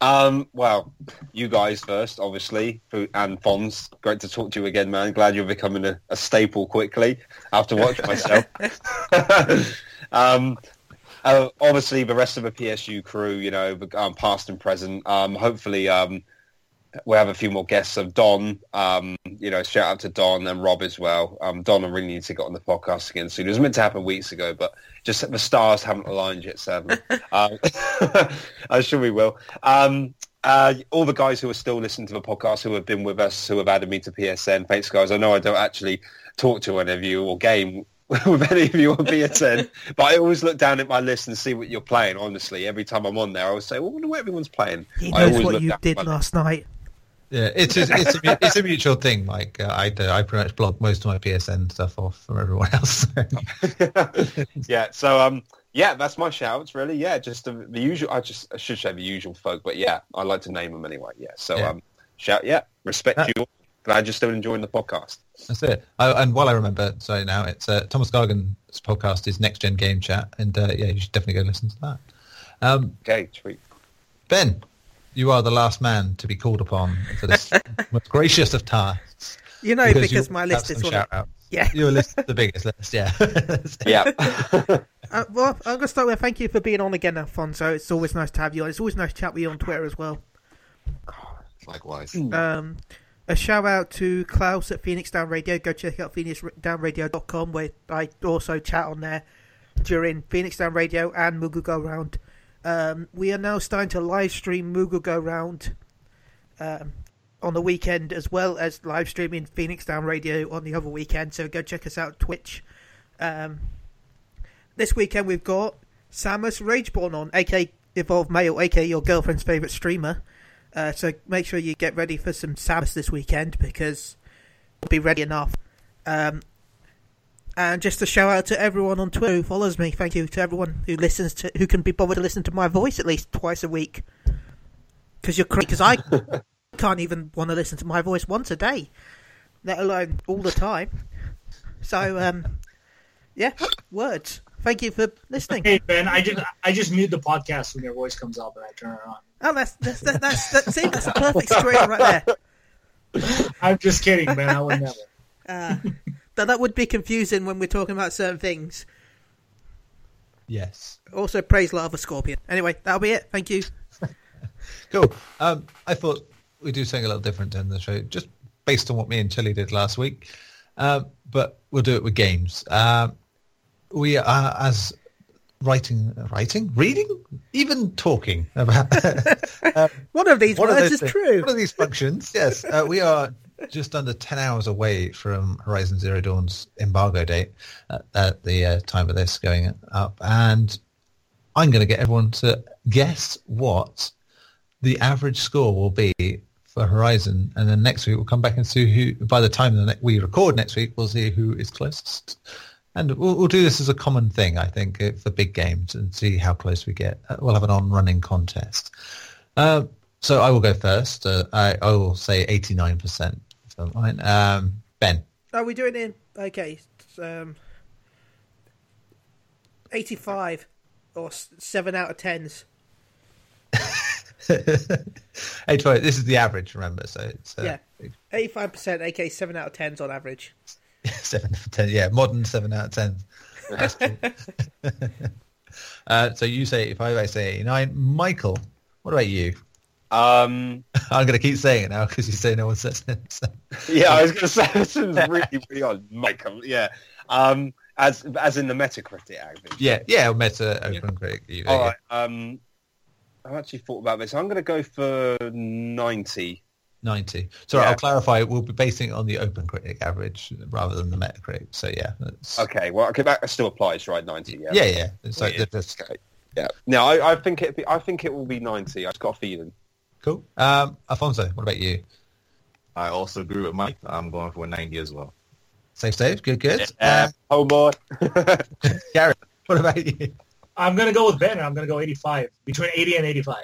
Well, you guys first, obviously, and Fons. Great to talk to you again, man. Glad you're becoming a staple quickly. I have to watch myself. Obviously, the rest of the PSU crew, you know, past and present. Hopefully, we'll have a few more guests of Don. You know, shout out to Don and Rob as well. Don, I really need to get on the podcast again soon. It was meant to happen weeks ago, but just the stars haven't aligned yet, sadly. I'm sure we will. All the guys who are still listening to the podcast, who have been with us, who have added me to PSN, thanks, guys. I know I don't actually talk to any of you or game with any of you on PSN, but I always look down at my list and see what you're playing, honestly. Every time I'm on there, I always say, well, I wonder what everyone's playing. He knows what you did last night. Yeah, it's a mutual thing, Mike. I pretty much block most of my PSN stuff off from everyone else. Yeah, so that's my shouts, really. Yeah, just the usual. I should say the usual folk, but yeah, I like to name them anyway. Yeah, so shout, respect you all. Glad you're still enjoying the podcast. That's it. And while I remember, sorry, now it's Thomas Gargan's podcast is Next Gen Game Chat, and you should definitely go listen to that. Okay, sweet. Ben, you are the last man to be called upon for this most gracious of tasks. You know, because my list is one. Yeah, your list is the biggest list. Yeah, well, I'm gonna start with thank you for being on again, Alfonso. It's always nice to have you on. It's always nice to chat with you on Twitter as well. Likewise. A shout out to Klaus at Phoenix Down Radio. Go check out phoenixdownradio.com, where I also chat on there during Phoenix Down Radio and Moogle Go Round. We are now starting to live stream Moogle Go Round on the weekend, as well as live streaming Phoenix Down Radio on the other weekend. So go check us out on Twitch. This weekend we've got Samus Rageborn on, aka Evolved Male, aka your girlfriend's favourite streamer. So make sure you get ready for some Samus this weekend, because we'll be ready enough. And just a shout out to everyone on Twitter who follows me. Thank you to everyone who listens to, who can be bothered to listen to my voice at least twice a week. Because you're crazy. Because I can't even want to listen to my voice once a day, let alone all the time. So words. Thank you for listening. Hey Ben, I just mute the podcast when your voice comes up and I turn it on. Oh, that's it. That's a perfect situation right there. I'm just kidding, man. I would never. That would be confusing when we're talking about certain things. Yes. Also, praise Lava Scorpion. Anyway, that'll be it. Thank you. Cool. I thought we'd do something a little different in the show, just based on what me and Chili did last week. But we'll do it with games. We are as. Reading, even talking about one of these words is true. One of these functions, yes. We are just under 10 hours away from Horizon Zero Dawn's embargo date at the time of this going up, and I'm going to get everyone to guess what the average score will be for Horizon, and then next week we'll come back and see who. By the time we record next week, we'll see who is closest. And we'll do this as a common thing, I think, for big games, and see how close we get. We'll have an on-running contest. So I will go first. I will say 89% for mine. Ben. Are we doing it? Okay. 85 or 7 out of 10s. 85. This is the average, remember. So it's, 85%, aka 7 out of 10s on average. 7 out of 10, yeah, modern 7 out of 10. That's true. So you say 85, I say 89. Michael, what about you? I'm going to keep saying it now because you say no one says it. So. Yeah, I was going to say this is really, really odd, Michael. Yeah, as in the Metacritic average. Yeah, Metacritic. All right. I've actually thought about this. I'm going to go for 90. 90. Sorry, yeah. I'll clarify. We'll be basing it on the OpenCritic average rather than the Metacritic. So yeah. That's... Okay. Well, okay, that still applies, right? 90. Yeah. Yeah. So that's okay. Yeah. No, I think it will be 90. I've got a feeling. Cool. Alfonso, what about you? I also agree with Mike. I'm going for 90 as well. Safe save. Good, good. Homeboy. Gary, what about you? I'm going to go with Ben. I'm going to go 85. Between 80 and 85.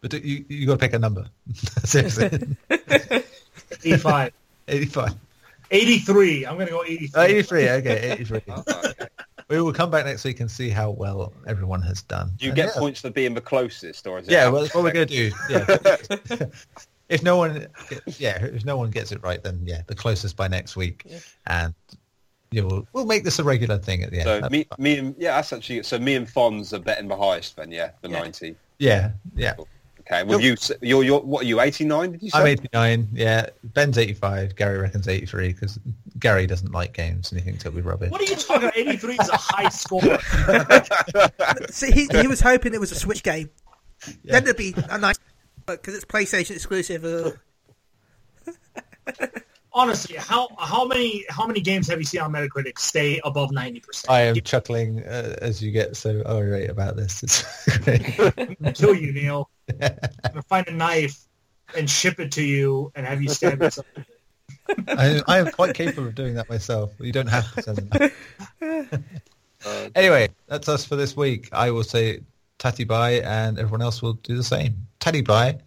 But you got to pick a number. Seriously. 85. 85. 83. I'm going to go 83. 83. Okay, 83. Oh, okay. We will come back next week and see how well everyone has done. Do you get points for being the closest, or is it? Yeah, well, that's what we're going to do. Yeah. If no one gets it right, then the closest by next week, and we'll make this a regular thing at the end. So me and Fonz are betting the highest then, the 90. Yeah, yeah. Okay. Well, you're what are you, 89? Did you say? I'm 89. Yeah. Ben's 85. Gary reckons 83 because Gary doesn't like games and he thinks it'll be rubbish. What are you talking about? 83 is a high score. See, he was hoping it was a Switch game. Yeah. Then there'd be a nice. Because it's PlayStation exclusive. Honestly, how many games have you seen on Metacritic stay above 90%? I am chuckling as you get so irate about this. It's great. I'm gonna kill you, Neil. I'm gonna find a knife and ship it to you and have you stab yourself. I am quite capable of doing that myself. You don't have to send a knife. Anyway, that's us for this week. I will say tatty bye, and everyone else will do the same. Tatty bye.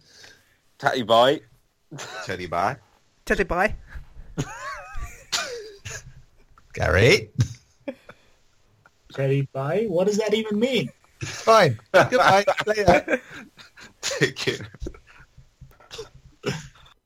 Tatty bye. Tatty bye. Tatty bye. Gary. Tatty bye. What does that even mean? Fine. Goodbye. Later. Take care.